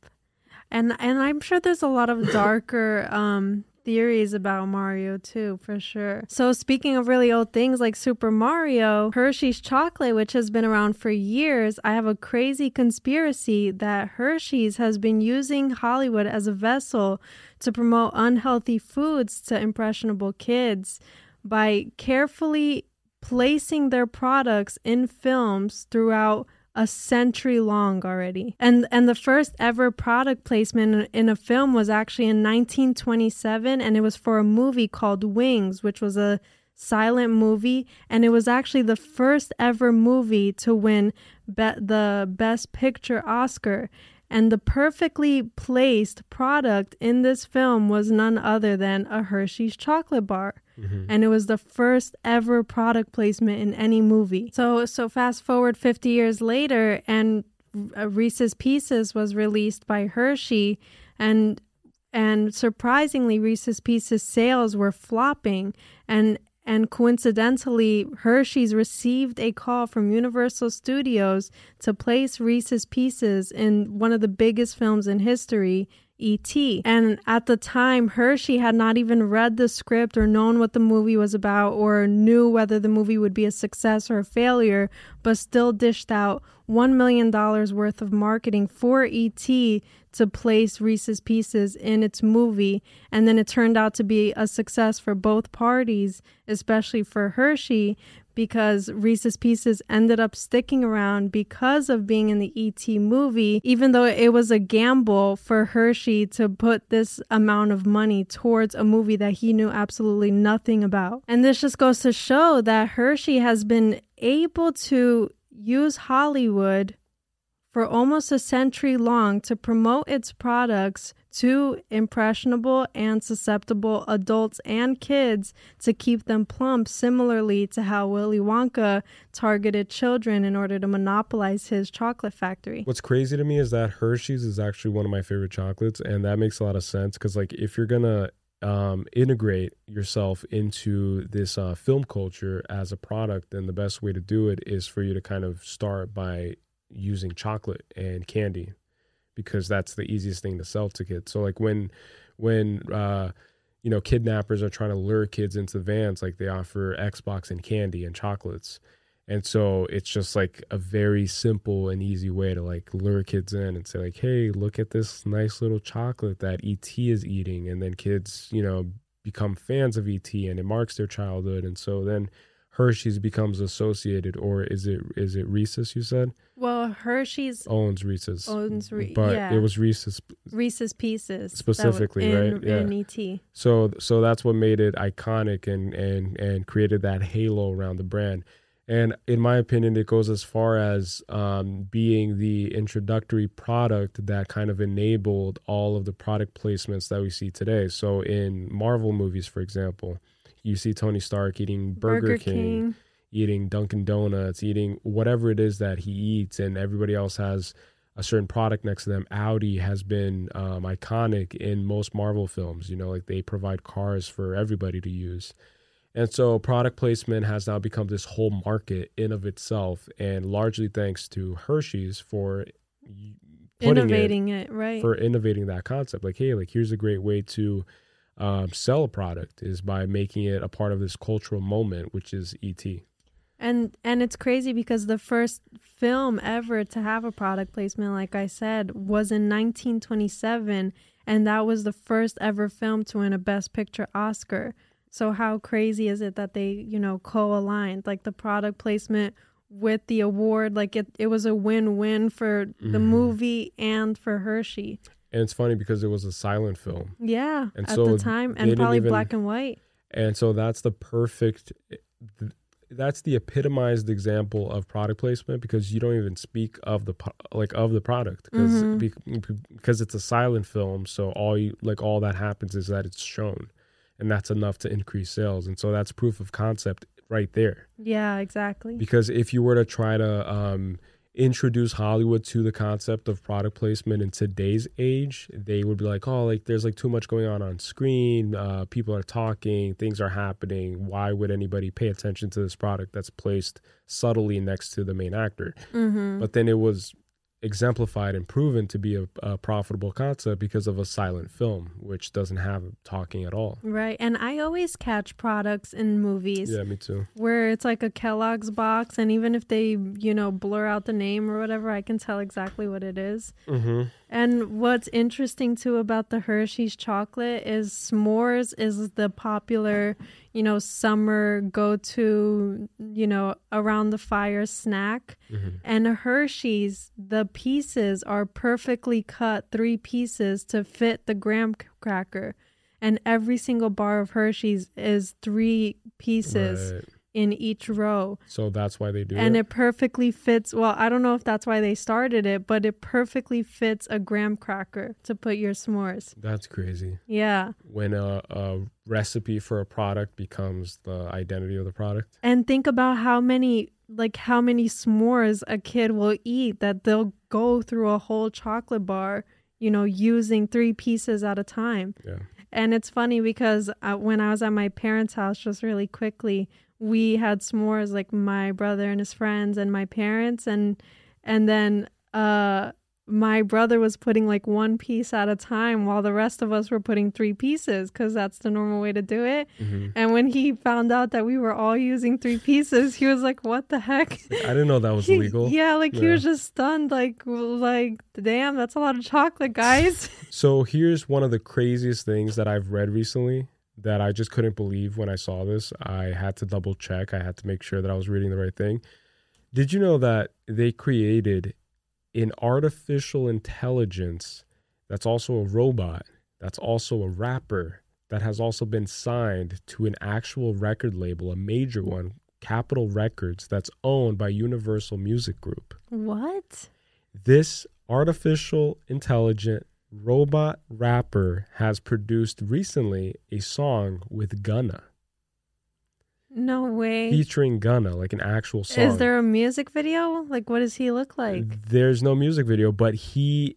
And I'm sure there's a lot of darker theories about Mario too, for sure. So speaking of really old things like Super Mario, Hershey's chocolate, which has been around for years, I have a crazy conspiracy that Hershey's has been using Hollywood as a vessel to promote unhealthy foods to impressionable kids by carefully placing their products in films throughout a century long already. And the first ever product placement in a film was actually in 1927, and it was for a movie called Wings, which was a silent movie, and it was actually the first ever movie to win the Best Picture Oscar. And the perfectly placed product in this film was none other than a Hershey's chocolate bar. Mm-hmm. And it was the first ever product placement in any movie. So fast forward 50 years later, and Reese's Pieces was released by Hershey. And surprisingly, Reese's Pieces sales were flopping. And coincidentally, Hershey's received a call from Universal Studios to place Reese's Pieces in one of the biggest films in history, E.T. And at the time, Hershey had not even read the script or known what the movie was about or knew whether the movie would be a success or a failure, but still dished out $1 million worth of marketing for E.T. to place Reese's Pieces in its movie. And then it turned out to be a success for both parties, especially for Hershey, because Reese's Pieces ended up sticking around because of being in the E.T. movie, even though it was a gamble for Hershey to put this amount of money towards a movie that he knew absolutely nothing about. And this just goes to show that Hershey has been able to use Hollywood for almost a century long to promote its products to impressionable and susceptible adults and kids to keep them plump, similarly to how Willy Wonka targeted children in order to monopolize his chocolate factory. What's crazy to me is that Hershey's is actually one of my favorite chocolates, and that makes a lot of sense because, like, if you're gonna integrate yourself into this film culture as a product, then the best way to do it is for you to kind of start by using chocolate and candy, because that's the easiest thing to sell to kids. So like when kidnappers are trying to lure kids into vans, like they offer Xbox and candy and chocolates. And so it's just like a very simple and easy way to like lure kids in and say like, hey, look at this nice little chocolate that E.T. is eating. And then kids, become fans of E.T. and it marks their childhood. And so then Hershey's becomes associated, or is it Reese's, you said? Well, Hershey's owns Reese's. But it was Reese's Pieces. Specifically, right? Yeah. In E.T. So that's what made it iconic and created that halo around the brand. And in my opinion, it goes as far as being the introductory product that kind of enabled all of the product placements that we see today. So in Marvel movies, for example, you see Tony Stark eating Burger King, eating Dunkin' Donuts, eating whatever it is that he eats, and everybody else has a certain product next to them. Audi has been iconic in most Marvel films. Like they provide cars for everybody to use. And so product placement has now become this whole market in of itself, and largely thanks to Hershey's for innovating that concept. Like, hey, like here's a great way to sell a product is by making it a part of this cultural moment, which is E.T. And it's crazy because the first film ever to have a product placement, like I said, was in 1927, and that was the first ever film to win a Best Picture Oscar. So how crazy is it that they, co-aligned like the product placement with the award? Like it was a win-win for the movie and for Hershey. And it's funny because it was a silent film. Yeah, and at the time, and probably black and white. And so that's the epitomized example of product placement, because you don't even speak of the product because it's a silent film. So all that happens is that it's shown. And that's enough to increase sales. And so that's proof of concept right there. Yeah, exactly. Because if you were to try to introduce Hollywood to the concept of product placement in today's age, they would be like, oh, like there's like too much going on screen. People are talking, things are happening. Why would anybody pay attention to this product that's placed subtly next to the main actor? Mm-hmm. But then it was exemplified and proven to be a profitable concept because of a silent film, which doesn't have talking at all. Right. And I always catch products in movies. Yeah, me too. Where it's like a Kellogg's box, and even if they, blur out the name or whatever, I can tell exactly what it is. Mm-hmm. And what's interesting too about the Hershey's chocolate is s'mores is the popular, summer go-to, around the fire snack. Mm-hmm. And Hershey's, the pieces are perfectly cut, 3 pieces to fit the graham cracker. And every single bar of Hershey's is 3 pieces. Right. In each row. So that's why they do it. And it perfectly fits. Well, I don't know if that's why they started it, but it perfectly fits a graham cracker to put your s'mores. That's crazy. Yeah. When a recipe for a product becomes the identity of the product. And think about how many s'mores a kid will eat, that they'll go through a whole chocolate bar, using 3 pieces at a time. Yeah. And it's funny because when I was at my parents' house, just really quickly, we had s'mores, like my brother and his friends and my parents, and then my brother was putting like one piece at a time while the rest of us were putting 3 pieces because that's the normal way to do it. Mm-hmm. And when he found out that we were all using 3 pieces, he was like, what the heck? I didn't know that was legal. Yeah, like he was just stunned. Like, damn, that's a lot of chocolate, guys. So here's one of the craziest things that I've read recently that I just couldn't believe when I saw this. I had to double check. I had to make sure that I was reading the right thing. Did you know that they created an artificial intelligence that's also a robot, that's also a rapper, that has also been signed to an actual record label, a major one, Capitol Records, that's owned by Universal Music Group? What? This artificial intelligent robot rapper has produced recently a song with Gunna. No way. Featuring Gunna, like an actual song. Is there a music video? Like, what does he look like? There's no music video, but he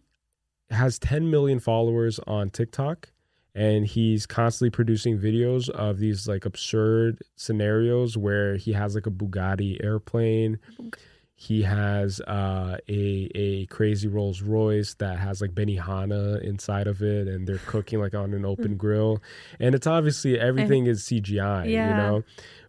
has 10 million followers on TikTok, and he's constantly producing videos of these like absurd scenarios where he has like a Bugatti airplane. He has a crazy Rolls Royce that has like Benihana inside of it, and they're cooking like on an open grill. And it's obviously everything is CGI, you know?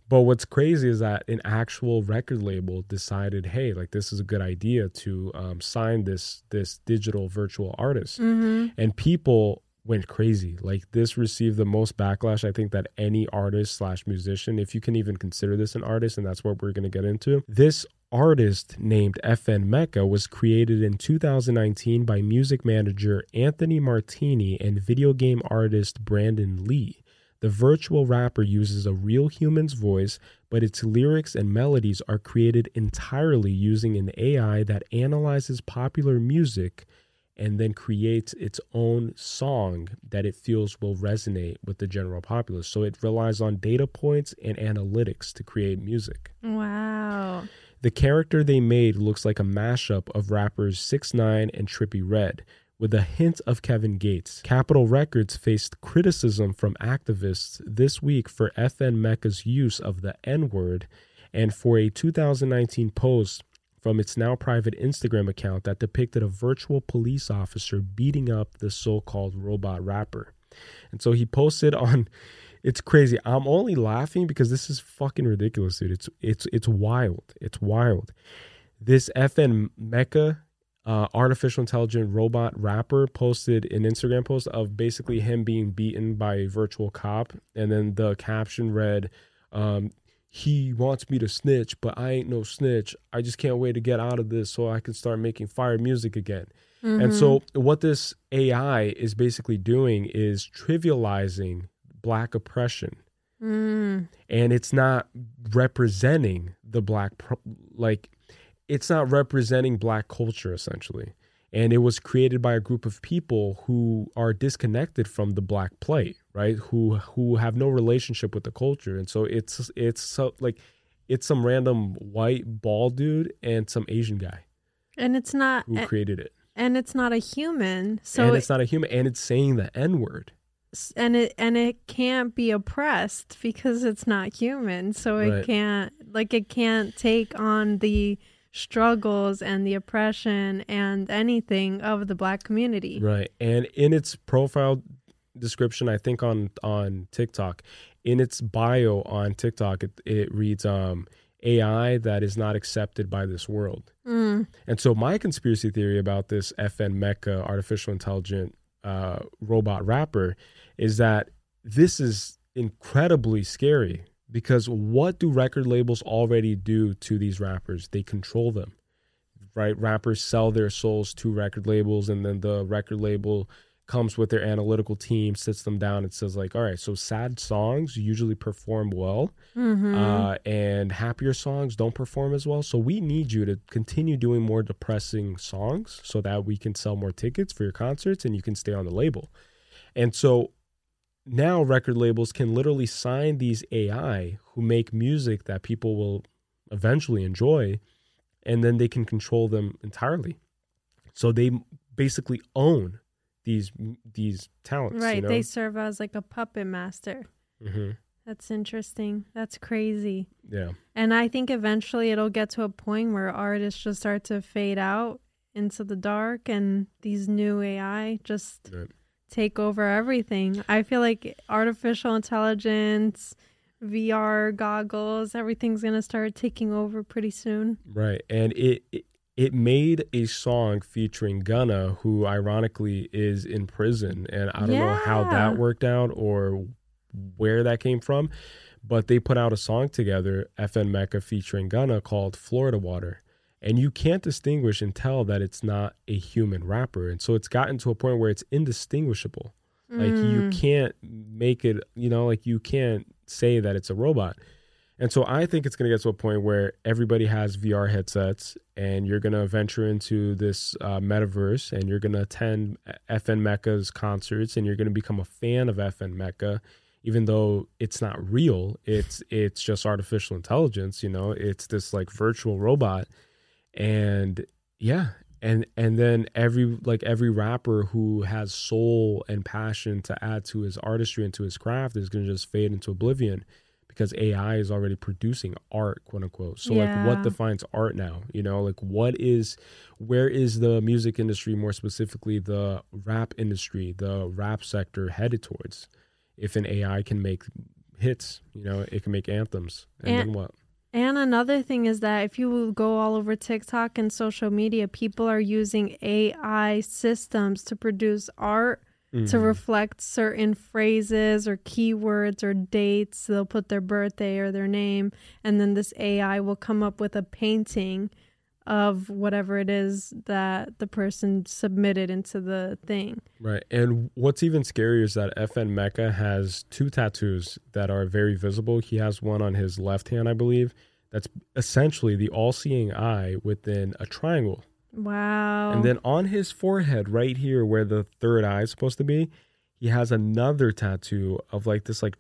But what's crazy is that an actual record label decided, hey, like this is a good idea to sign this digital virtual artist. Mm-hmm. And people went crazy. Like this received the most backlash, I think, that any artist / musician, if you can even consider this an artist, and that's what we're going to get into. This artist named FN Meka was created in 2019 by music manager Anthony Martini and video game artist Brandon Lee. The virtual rapper uses a real human's voice, but its lyrics and melodies are created entirely using an AI that analyzes popular music and then creates its own song that it feels will resonate with the general populace. So it relies on data points and analytics to create music. Wow. The character they made looks like a mashup of rappers 6ix9ine and Trippie Redd, with a hint of Kevin Gates. Capitol Records faced criticism from activists this week for FN Meka's use of the N-word, and for a 2019 post from its now private Instagram account that depicted a virtual police officer beating up the so-called robot rapper. And so he posted on, it's crazy. I'm only laughing because this is fucking ridiculous, dude. It's wild. It's wild. This FN Meka artificial intelligent robot rapper posted an Instagram post of basically him being beaten by a virtual cop. And then the caption read, he wants me to snitch, but I ain't no snitch. I just can't wait to get out of this so I can start making fire music again. Mm-hmm. And so what this AI is basically doing is trivializing Black oppression. Mm. And it's not representing the Black, it's not representing Black culture, essentially. And it was created by a group of people who are disconnected from the Black plight, right? Who have no relationship with the culture. And so it's some random white bald dude and some Asian guy. And it's not who created it. And it's not a human. So and it's not a human. And it's saying the N-word. And it can't be oppressed because it's not human. So it can't take on the struggles and the oppression and anything of the Black community. Right. And in its profile description, I think on TikTok, in its bio on TikTok, it reads AI that is not accepted by this world. Mm. And so my conspiracy theory about this FN Meka artificial intelligent robot rapper is that this is incredibly scary. Because what do record labels already do to these rappers? They control them, right? Rappers sell their souls to record labels, and then the record label comes with their analytical team, sits them down, and says like, all right, so sad songs usually perform well, mm-hmm. And happier songs don't perform as well. So we need you to continue doing more depressing songs so that we can sell more tickets for your concerts and you can stay on the label. And so now record labels can literally sign these AI who make music that people will eventually enjoy, and then they can control them entirely. So they basically own these talents. Right, you know? They serve as like a puppet master. Mm-hmm. That's interesting. That's crazy. Yeah. And I think eventually it'll get to a point where artists just start to fade out Into the Dark and these new AI just take over everything. I feel like artificial intelligence, VR goggles, everything's going to start taking over pretty soon. Right. And it made a song featuring Gunna, who ironically is in prison. And I don't know how that worked out or where that came from, but they put out a song together, FN Meka featuring Gunna, called Florida Water. And you can't distinguish and tell that it's not a human rapper. And so it's gotten to a point where it's indistinguishable. Like you can't make it, you know, like you can't say that it's a robot. And so I think it's going to get to a point where everybody has VR headsets and you're going to venture into this metaverse and you're going to attend FN Meka's concerts and you're going to become a fan of FN Meka, even though it's not real. It's just artificial intelligence, you know, it's this like virtual robot. And yeah. And then every rapper who has soul and passion to add to his artistry and to his craft is going to just fade into oblivion because AI is already producing art, quote unquote. So like what defines art now? You know, like where is the music industry, more specifically the rap industry, the rap sector headed towards? If an AI can make hits, you know, it can make anthems. And then what? And another thing is that if you go all over TikTok and social media, people are using AI systems to produce art to reflect certain phrases or keywords or dates. They'll put their birthday or their name, and then this AI will come up with a painting of whatever it is that the person submitted into the thing. Right. And what's even scarier is that FN Meka has two tattoos that are very visible. He has one on his left hand, I believe. That's essentially the all-seeing eye within a triangle. Wow. And then on his forehead right here where the third eye is supposed to be, he has another tattoo of like this like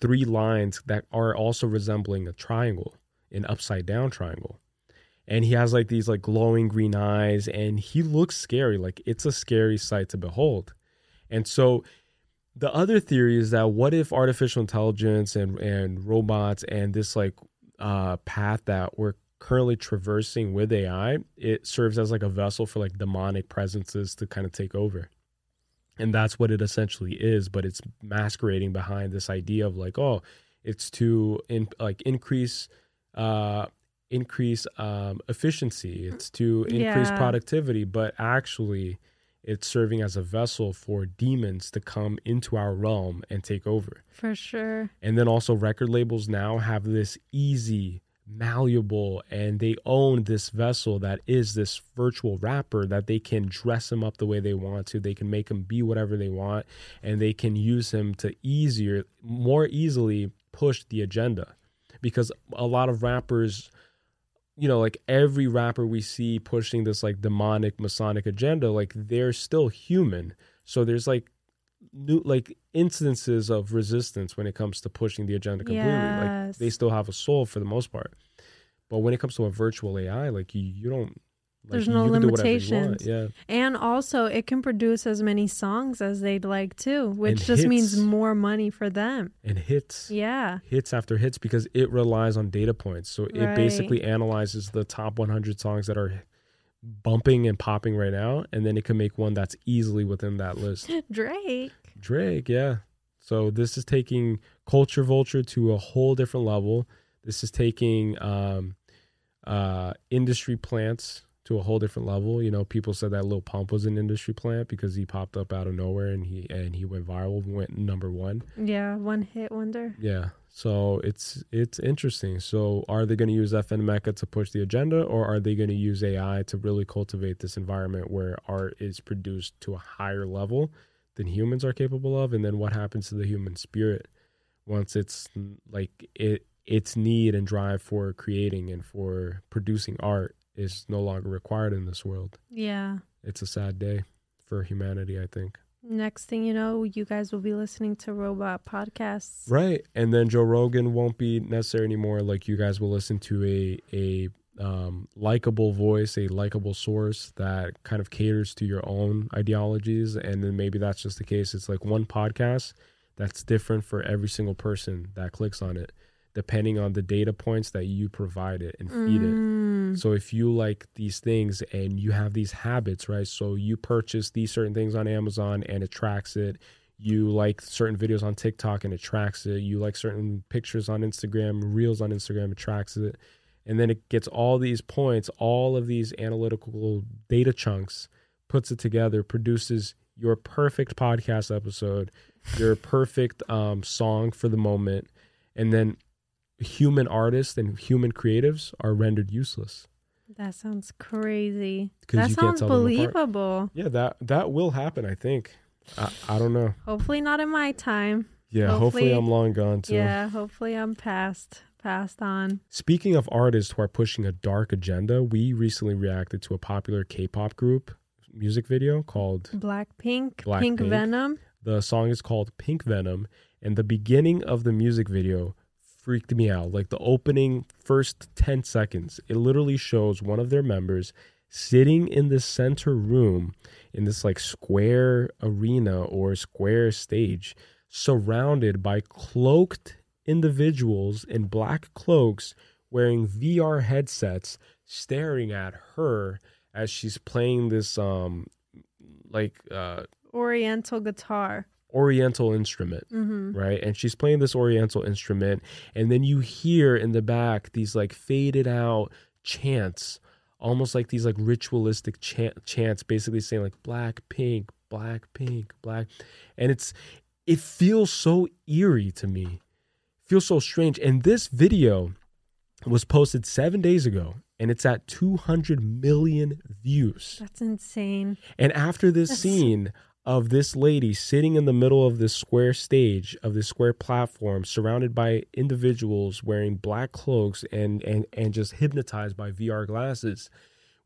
three lines that are also resembling a triangle, an upside down triangle. And he has like these like glowing green eyes and he looks scary. Like it's a scary sight to behold. And so the other theory is that what if artificial intelligence and robots and this like path that we're currently traversing with AI, it serves as like a vessel for like demonic presences to kind of take over. And that's what it essentially is. But it's masquerading behind this idea of like, oh, it's to increase efficiency, it's to increase productivity, but actually it's serving as a vessel for demons to come into our realm and take over. For sure. And then also record labels now have this easy, malleable, and they own this vessel that is this virtual rapper that they can dress him up the way they want to, they can make him be whatever they want, and they can use him to more easily push the agenda. Because a lot of rappers, you know, like every rapper we see pushing this like demonic Masonic agenda, like they're still human. So there's like new like instances of resistance when it comes to pushing the agenda completely. Yes. Like they still have a soul for the most part. But when it comes to a virtual AI, like you don't like, there's no limitations. Yeah. And also it can produce as many songs as they'd like to, which just means more money for them. And hits. Yeah. Hits after hits because it relies on data points. So it basically analyzes the top 100 songs that are bumping and popping right now. And then it can make one that's easily within that list. Drake. Yeah. So this is taking Culture Vulture to a whole different level. This is taking industry plants to a whole different level. You know, people said that Lil Pump was an industry plant because he popped up out of nowhere and he went viral, went number one. Yeah, one hit wonder. Yeah, so it's interesting. So are they going to use FN Meka to push the agenda, or are they going to use AI to really cultivate this environment where art is produced to a higher level than humans are capable of? And then what happens to the human spirit once it's like its need and drive for creating and for producing art is no longer required in this world? Yeah. It's a sad day for humanity, I think. Next thing you know, you guys will be listening to robot podcasts. Right. And then Joe Rogan won't be necessary anymore. Like you guys will listen to a likable voice, a likable source that kind of caters to your own ideologies. And then maybe that's just the case. It's like one podcast that's different for every single person that clicks on it, depending on the data points that you provide it and feed it. So if you like these things and you have these habits, right? So you purchase these certain things on Amazon and it tracks it. You like certain videos on TikTok and it tracks it. You like certain pictures on Instagram, reels on Instagram, it tracks it. And then it gets all these points, all of these analytical data chunks, puts it together, produces your perfect podcast episode, your perfect song for the moment. And then human artists and human creatives are rendered useless. That sounds crazy. That sounds believable. Yeah, that will happen, I think. I don't know. Hopefully not in my time. Yeah, hopefully I'm long gone too. Yeah, hopefully I'm passed on. Speaking of artists who are pushing a dark agenda, we recently reacted to a popular K-pop group music video called Blackpink. Venom. The song is called Pink Venom, and the beginning of the music video freaked me out. Like the opening first 10 seconds, it literally shows one of their members sitting in the center room in this like square arena or square stage, surrounded by cloaked individuals in black cloaks wearing VR headsets, staring at her as she's playing this oriental guitar. Oriental instrument, right? And she's playing this oriental instrument, and then you hear in the back these like faded out chants, almost like these like ritualistic chants, basically saying like black pink, black pink, black. And it feels so eerie to me. It feels so strange. And this video was posted 7 days ago, and it's at 200 million views. That's insane. And after this scene of this lady sitting in the middle of this square stage, of this square platform, surrounded by individuals wearing black cloaks and just hypnotized by VR glasses,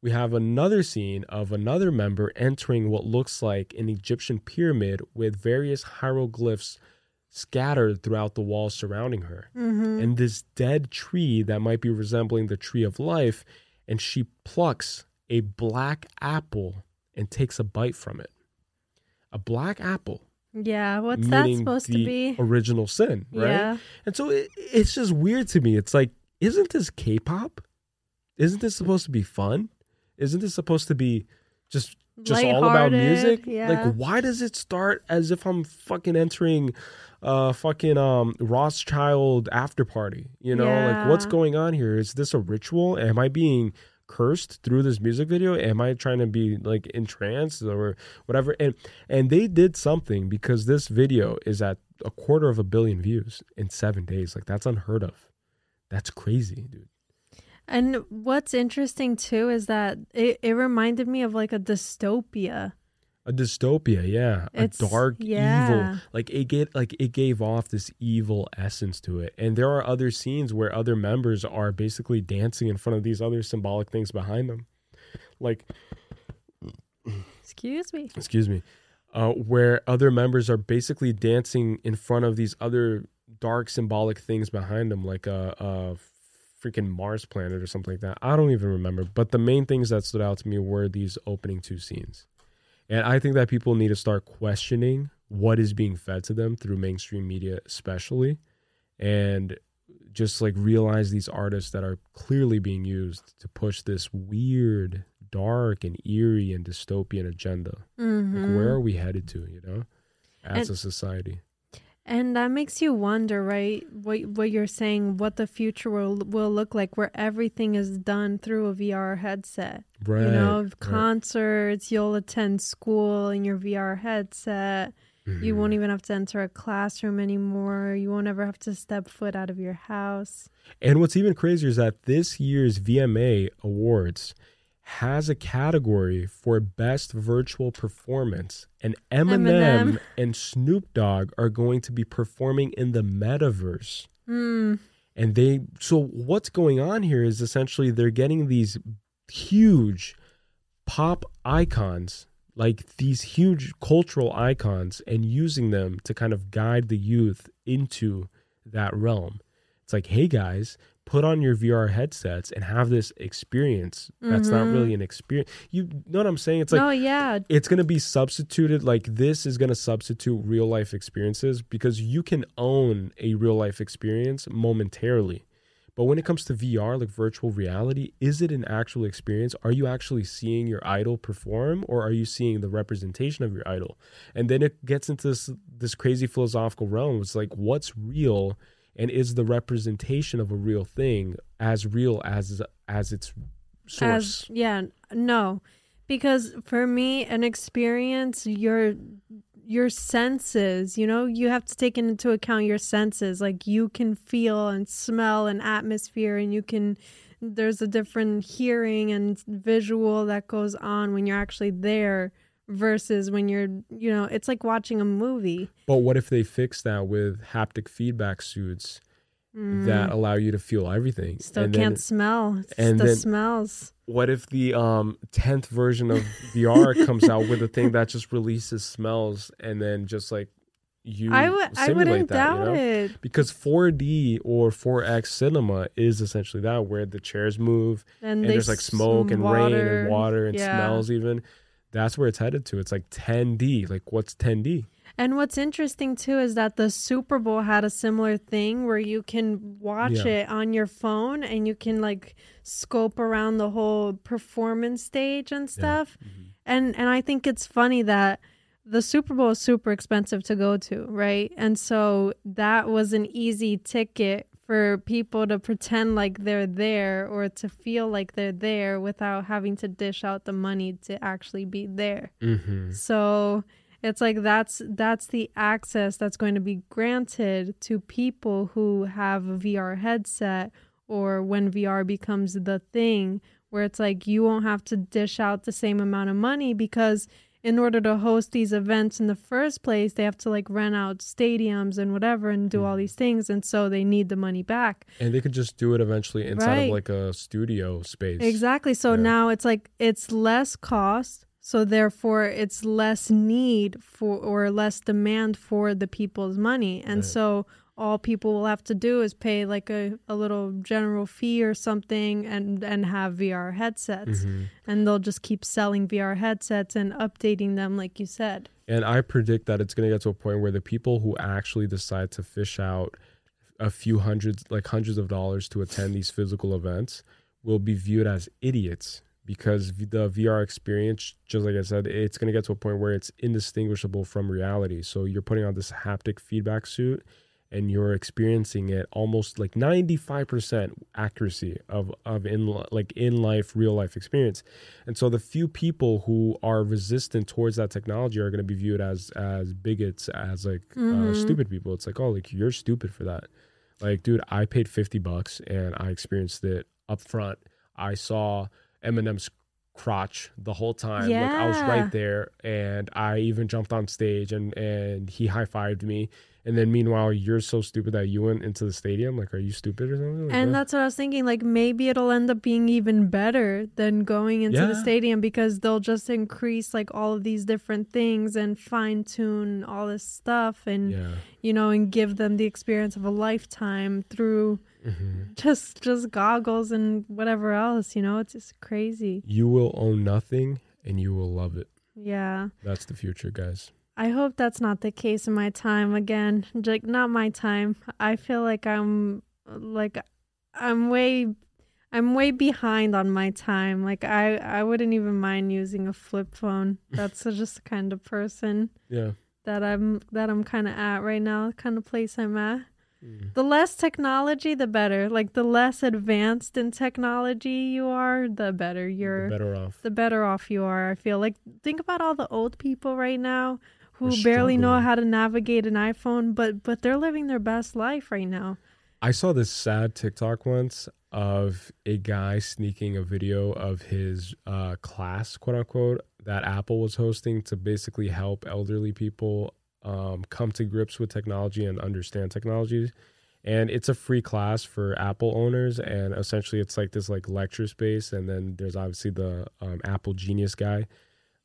we have another scene of another member entering what looks like an Egyptian pyramid with various hieroglyphs scattered throughout the walls surrounding her. And this dead tree that might be resembling the tree of life, and she plucks a black apple and takes a bite from it. A black apple. Yeah, what's that supposed to be? Original sin, right? Yeah. And so it's just weird to me. It's like, isn't this K-pop? Isn't this supposed to be fun? Isn't this supposed to be just all about music? Yeah. Like, why does it start as if I'm fucking entering Rothschild after party? You know, like what's going on here? Is this a ritual? Am I being cursed through this music video? Am I trying to be like entranced or whatever? And they did something, because this video is at 250 million views in 7 days. Like, that's unheard of. That's crazy, dude. And what's interesting too is that it reminded me of like a dystopia. A dystopia, yeah. A dark evil. Like it gave off this evil essence to it. And there are other scenes where other members are basically dancing in front of these other symbolic things behind them. Like, Excuse me. Where other members are basically dancing in front of these other dark symbolic things behind them, like a freaking Mars planet or something like that. I don't even remember. But the main things that stood out to me were these opening two scenes. And I think that people need to start questioning what is being fed to them through mainstream media especially, and just like realize these artists that are clearly being used to push this weird, dark and eerie and dystopian agenda. Like, where are we headed to, you know, as a society? And that makes you wonder, right? What you're saying, what the future will look like, where everything is done through a VR headset. Right. You know, concerts, you'll attend school in your VR headset. You won't even have to enter a classroom anymore. You won't ever have to step foot out of your house. And what's even crazier is that this year's VMA Awards has a category for best virtual performance, and Eminem and Snoop Dogg are going to be performing in the metaverse. And so what's going on here is essentially they're getting these huge pop icons, like these huge cultural icons, and using them to kind of guide the youth into that realm. It's like, hey guys, put on your VR headsets and have this experience. That's not really an experience. You know what I'm saying? It's like, oh yeah, it's going to be substituted. Like, this is going to substitute real life experiences, because you can own a real life experience momentarily, But when it comes to VR, like virtual reality, is it an actual experience? Are you actually seeing your idol perform, or are you seeing the representation of your idol? And then it gets into this crazy philosophical realm. It's like, what's real, and is the representation of a real thing as real as its source? No, because for me, an experience, your senses, you know, you have to take into account your senses. Like, you can feel and smell an atmosphere, and you can, there's a different hearing and visual that goes on when you're actually there versus when you're, you know, it's like watching a movie. But what if they fix that with haptic feedback suits that allow you to feel everything? Still and can't then, smell. It and still then, smells. What if the 10th version of VR comes out with a thing that just releases smells, and then just like you simulate that? I wouldn't doubt it. Because 4D or 4X cinema is essentially that, where the chairs move and there's like smoke and rain and water and smells even. That's where it's headed to. It's like 10D. Like, what's 10D? And what's interesting too is that the Super Bowl had a similar thing where you can watch it on your phone, and you can like scope around the whole performance stage and stuff. Yeah. Mm-hmm. And I think it's funny that the Super Bowl is super expensive to go to, right? And so that was an easy ticket for people to pretend like they're there, or to feel like they're there without having to dish out the money to actually be there. Mm-hmm. So it's like that's the access that's going to be granted to people who have a VR headset, or when VR becomes the thing, where it's like you won't have to dish out the same amount of money, because in order to host these events in the first place, they have to like rent out stadiums and whatever and do all these things. And so they need the money back. And they could just do it eventually inside of like a studio space. Exactly. So now it's like it's less cost. So therefore, it's less need for, or less demand for, the people's money. And so all people will have to do is pay like a little general fee or something, and have VR headsets. Mm-hmm. And they'll just keep selling VR headsets and updating them, like you said. And I predict that it's going to get to a point where the people who actually decide to fish out a few hundreds of dollars to attend these physical events will be viewed as idiots. Because the VR experience, just like I said, it's going to get to a point where it's indistinguishable from reality. So you're putting on this haptic feedback suit, and you're experiencing it almost like 95% accuracy of in life, real life experience. And so the few people who are resistant towards that technology are going to be viewed as bigots, as like stupid people. It's like, oh, like you're stupid for that. Like, dude, I paid $50 and I experienced it up front. I saw Eminem's crotch the whole time. Yeah. Like, I was right there, and I even jumped on stage, and he high-fived me. And then meanwhile, you're so stupid that you went into the stadium. Like, are you stupid or something? Like, and that's what I was thinking. Like, maybe it'll end up being even better than going into the stadium, because they'll just increase like all of these different things and fine tune all this stuff, and you know, and give them the experience of a lifetime through just goggles and whatever else. You know, it's just crazy. You will own nothing, and you will love it. Yeah, that's the future, guys. I hope that's not the case in my time again. Like, not my time. I feel like I'm way behind on my time. Like, I wouldn't even mind using a flip phone. That's just the kind of person that I'm kind of at right now, the kind of place I'm at. The less technology, the better. Like, the less advanced in technology you are, the better you're. The better off. The better off you are, I feel. Like, think about all the old people right now who barely know how to navigate an iPhone, but they're living their best life right now. I saw this sad TikTok once of a guy sneaking a video of his class, quote unquote, that Apple was hosting to basically help elderly people come to grips with technology and understand technology. And it's a free class for Apple owners, and essentially it's like this like lecture space, and then there's obviously the Apple Genius guy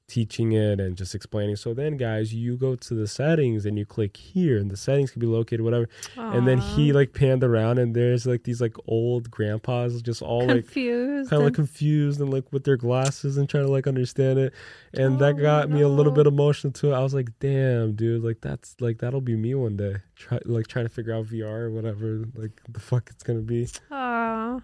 teaching it and just explaining. So then, guys, you go to the settings and you click here, and the settings can be located, whatever. Aww. And then he like panned around, and there's like these like old grandpas just all confused, like kind of like confused and like with their glasses and trying to like understand it. And that got me a little bit emotional too. I was like, damn, dude, like that's like that'll be me one day. Trying to figure out VR or whatever, like the fuck it's gonna be. Aww.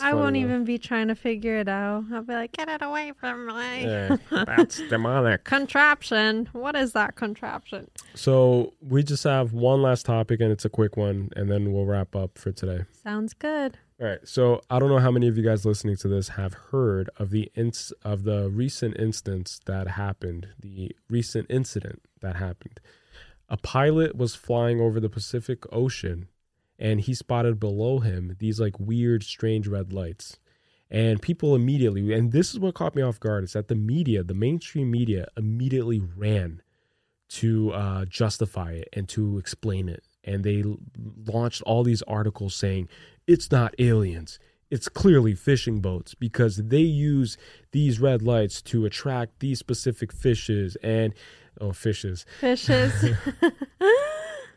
I won't even be trying to figure it out. I'll be like, get it away from me. Yeah, that's demonic. Contraption. What is that contraption? So we just have one last topic, and it's a quick one, and then we'll wrap up for today. Sounds good. All right. So I don't know how many of you guys listening to this have heard of the recent instance that happened, the recent incident that happened. A pilot was flying over the Pacific Ocean, and he spotted below him these like weird, strange red lights. And people immediately, and this is what caught me off guard, is that the media, the mainstream media, immediately ran to justify it and to explain it. And they launched all these articles saying, it's not aliens, it's clearly fishing boats, because they use these red lights to attract these specific fishes and, fishes.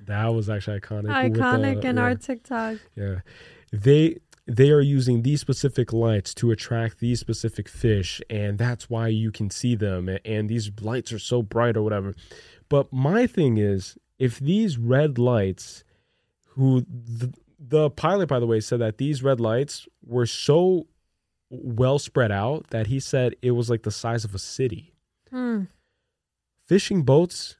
That was actually iconic in our TikTok. Yeah. They are using these specific lights to attract these specific fish, and that's why you can see them, and these lights are so bright or whatever. But my thing is, if these red lights, the pilot, by the way, said that these red lights were so well spread out that he said it was like the size of a city. Mm. Fishing boats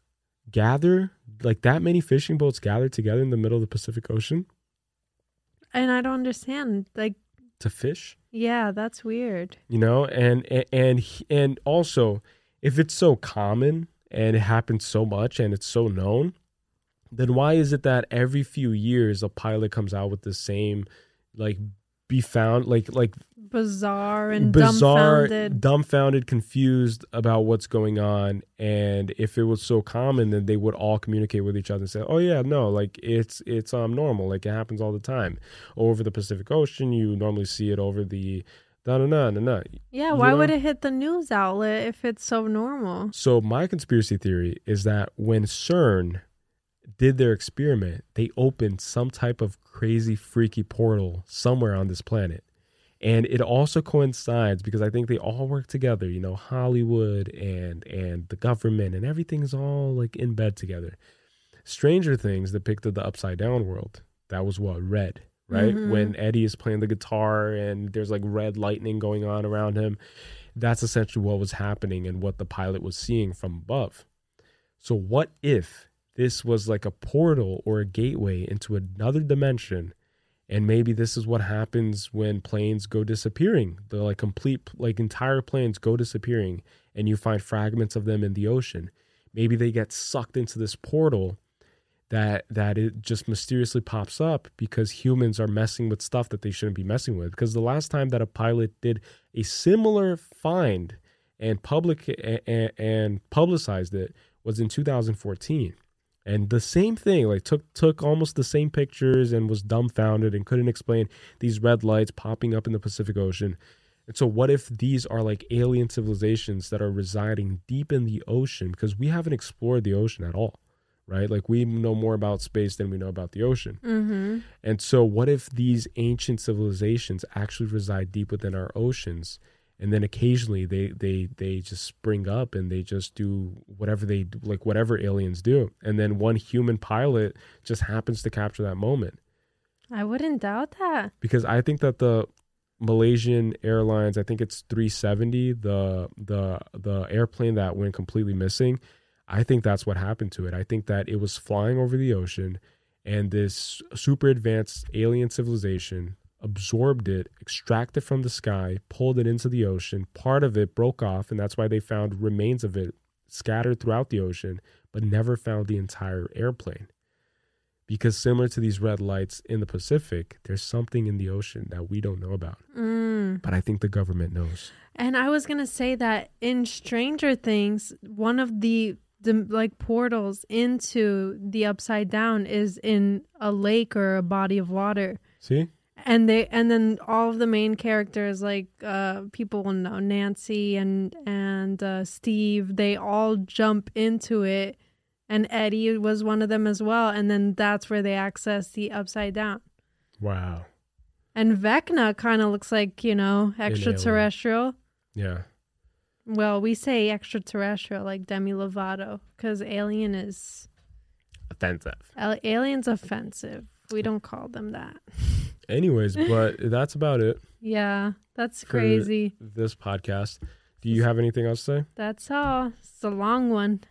gather, like that many fishing boats gather together in the middle of the Pacific Ocean. And I don't understand, like, to fish? Yeah, that's weird. You know, and also, if it's so common and it happens so much and it's so known, then why is it that every few years a pilot comes out with the same, like, bizarre, dumbfounded, confused about what's going on? And if it was so common, then they would all communicate with each other and say, oh yeah, no, like it's normal, like it happens all the time over the Pacific Ocean. You normally see it over the yeah, why would it hit the news outlet if it's so normal? So my conspiracy theory is that when CERN did their experiment, they opened some type of crazy, freaky portal somewhere on this planet. And it also coincides because I think they all work together, you know, Hollywood and the government, and everything's all like in bed together. Stranger Things depicted the upside down world. That was what, red, right? Mm-hmm. When Eddie is playing the guitar and there's like red lightning going on around him. That's essentially what was happening and what the pilot was seeing from above. So what if this was like a portal or a gateway into another dimension? And maybe this is what happens when planes go disappearing. The like complete, like entire planes go disappearing, and you find fragments of them in the ocean. Maybe they get sucked into this portal that it just mysteriously pops up because humans are messing with stuff that they shouldn't be messing with. Because the last time that a pilot did a similar find and publicized it was in 2014. And the same thing, like took almost the same pictures and was dumbfounded and couldn't explain these red lights popping up in the Pacific Ocean. And so what if these are like alien civilizations that are residing deep in the ocean? Because we haven't explored the ocean at all, right? Like we know more about space than we know about the ocean. Mm-hmm. And so what if these ancient civilizations actually reside deep within our oceans? And then occasionally they just spring up and they just do whatever they do, like whatever aliens do. And then one human pilot just happens to capture that moment. I wouldn't doubt that. Because I think that the Malaysian Airlines, I think it's 370, the airplane that went completely missing. I think that's what happened to it. I think that it was flying over the ocean and this super advanced alien civilization absorbed it, extracted from the sky, pulled it into the ocean. Part of it broke off, and that's why they found remains of it scattered throughout the ocean, but never found the entire airplane. Because similar to these red lights in the Pacific, there's something in the ocean that we don't know about. Mm. But I think the government knows. And I was going to say that in Stranger Things, one of the like portals into the upside down is in a lake or a body of water. See? And then all of the main characters, like people will know, Nancy and Steve, they all jump into it, and Eddie was one of them as well. And then that's where they access the upside down. Wow. And Vecna kind of looks like, you know, extraterrestrial. Yeah. Well, we say extraterrestrial like Demi Lovato because alien is offensive. Alien's offensive. We don't call them that. Anyways, but that's about it. Yeah, that's crazy. This podcast. Do you have anything else to say? That's all. It's a long one.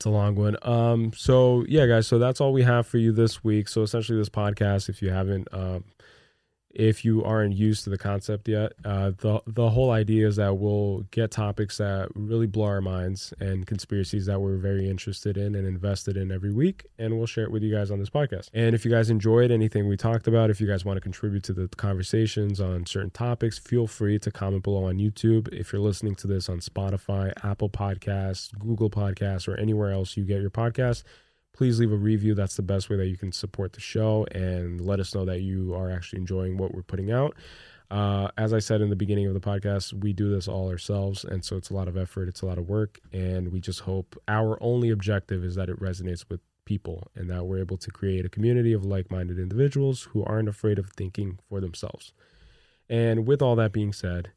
So yeah, guys. So that's all we have for you this week. So essentially, this podcast, if you haven't, if you aren't used to the concept yet, the whole idea is that we'll get topics that really blow our minds and conspiracies that we're very interested in and invested in every week, and we'll share it with you guys on this podcast. And if you guys enjoyed anything we talked about, if you guys want to contribute to the conversations on certain topics, feel free to comment below on YouTube. If you're listening to this on Spotify, Apple Podcasts, Google Podcasts, or anywhere else you get your podcasts, please leave a review. That's the best way that you can support the show and let us know that you are actually enjoying what we're putting out. As I said in the beginning of the podcast, we do this all ourselves, and so it's a lot of effort, it's a lot of work, and we just hope our only objective is that it resonates with people and that we're able to create a community of like-minded individuals who aren't afraid of thinking for themselves. And with all that being said,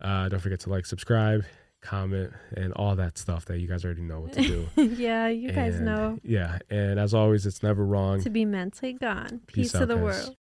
don't forget to like, subscribe, comment, and all that stuff that you guys already know what to do. Yeah, you guys know. Yeah, and as always, it's never wrong to be mentally gone. Peace to the world.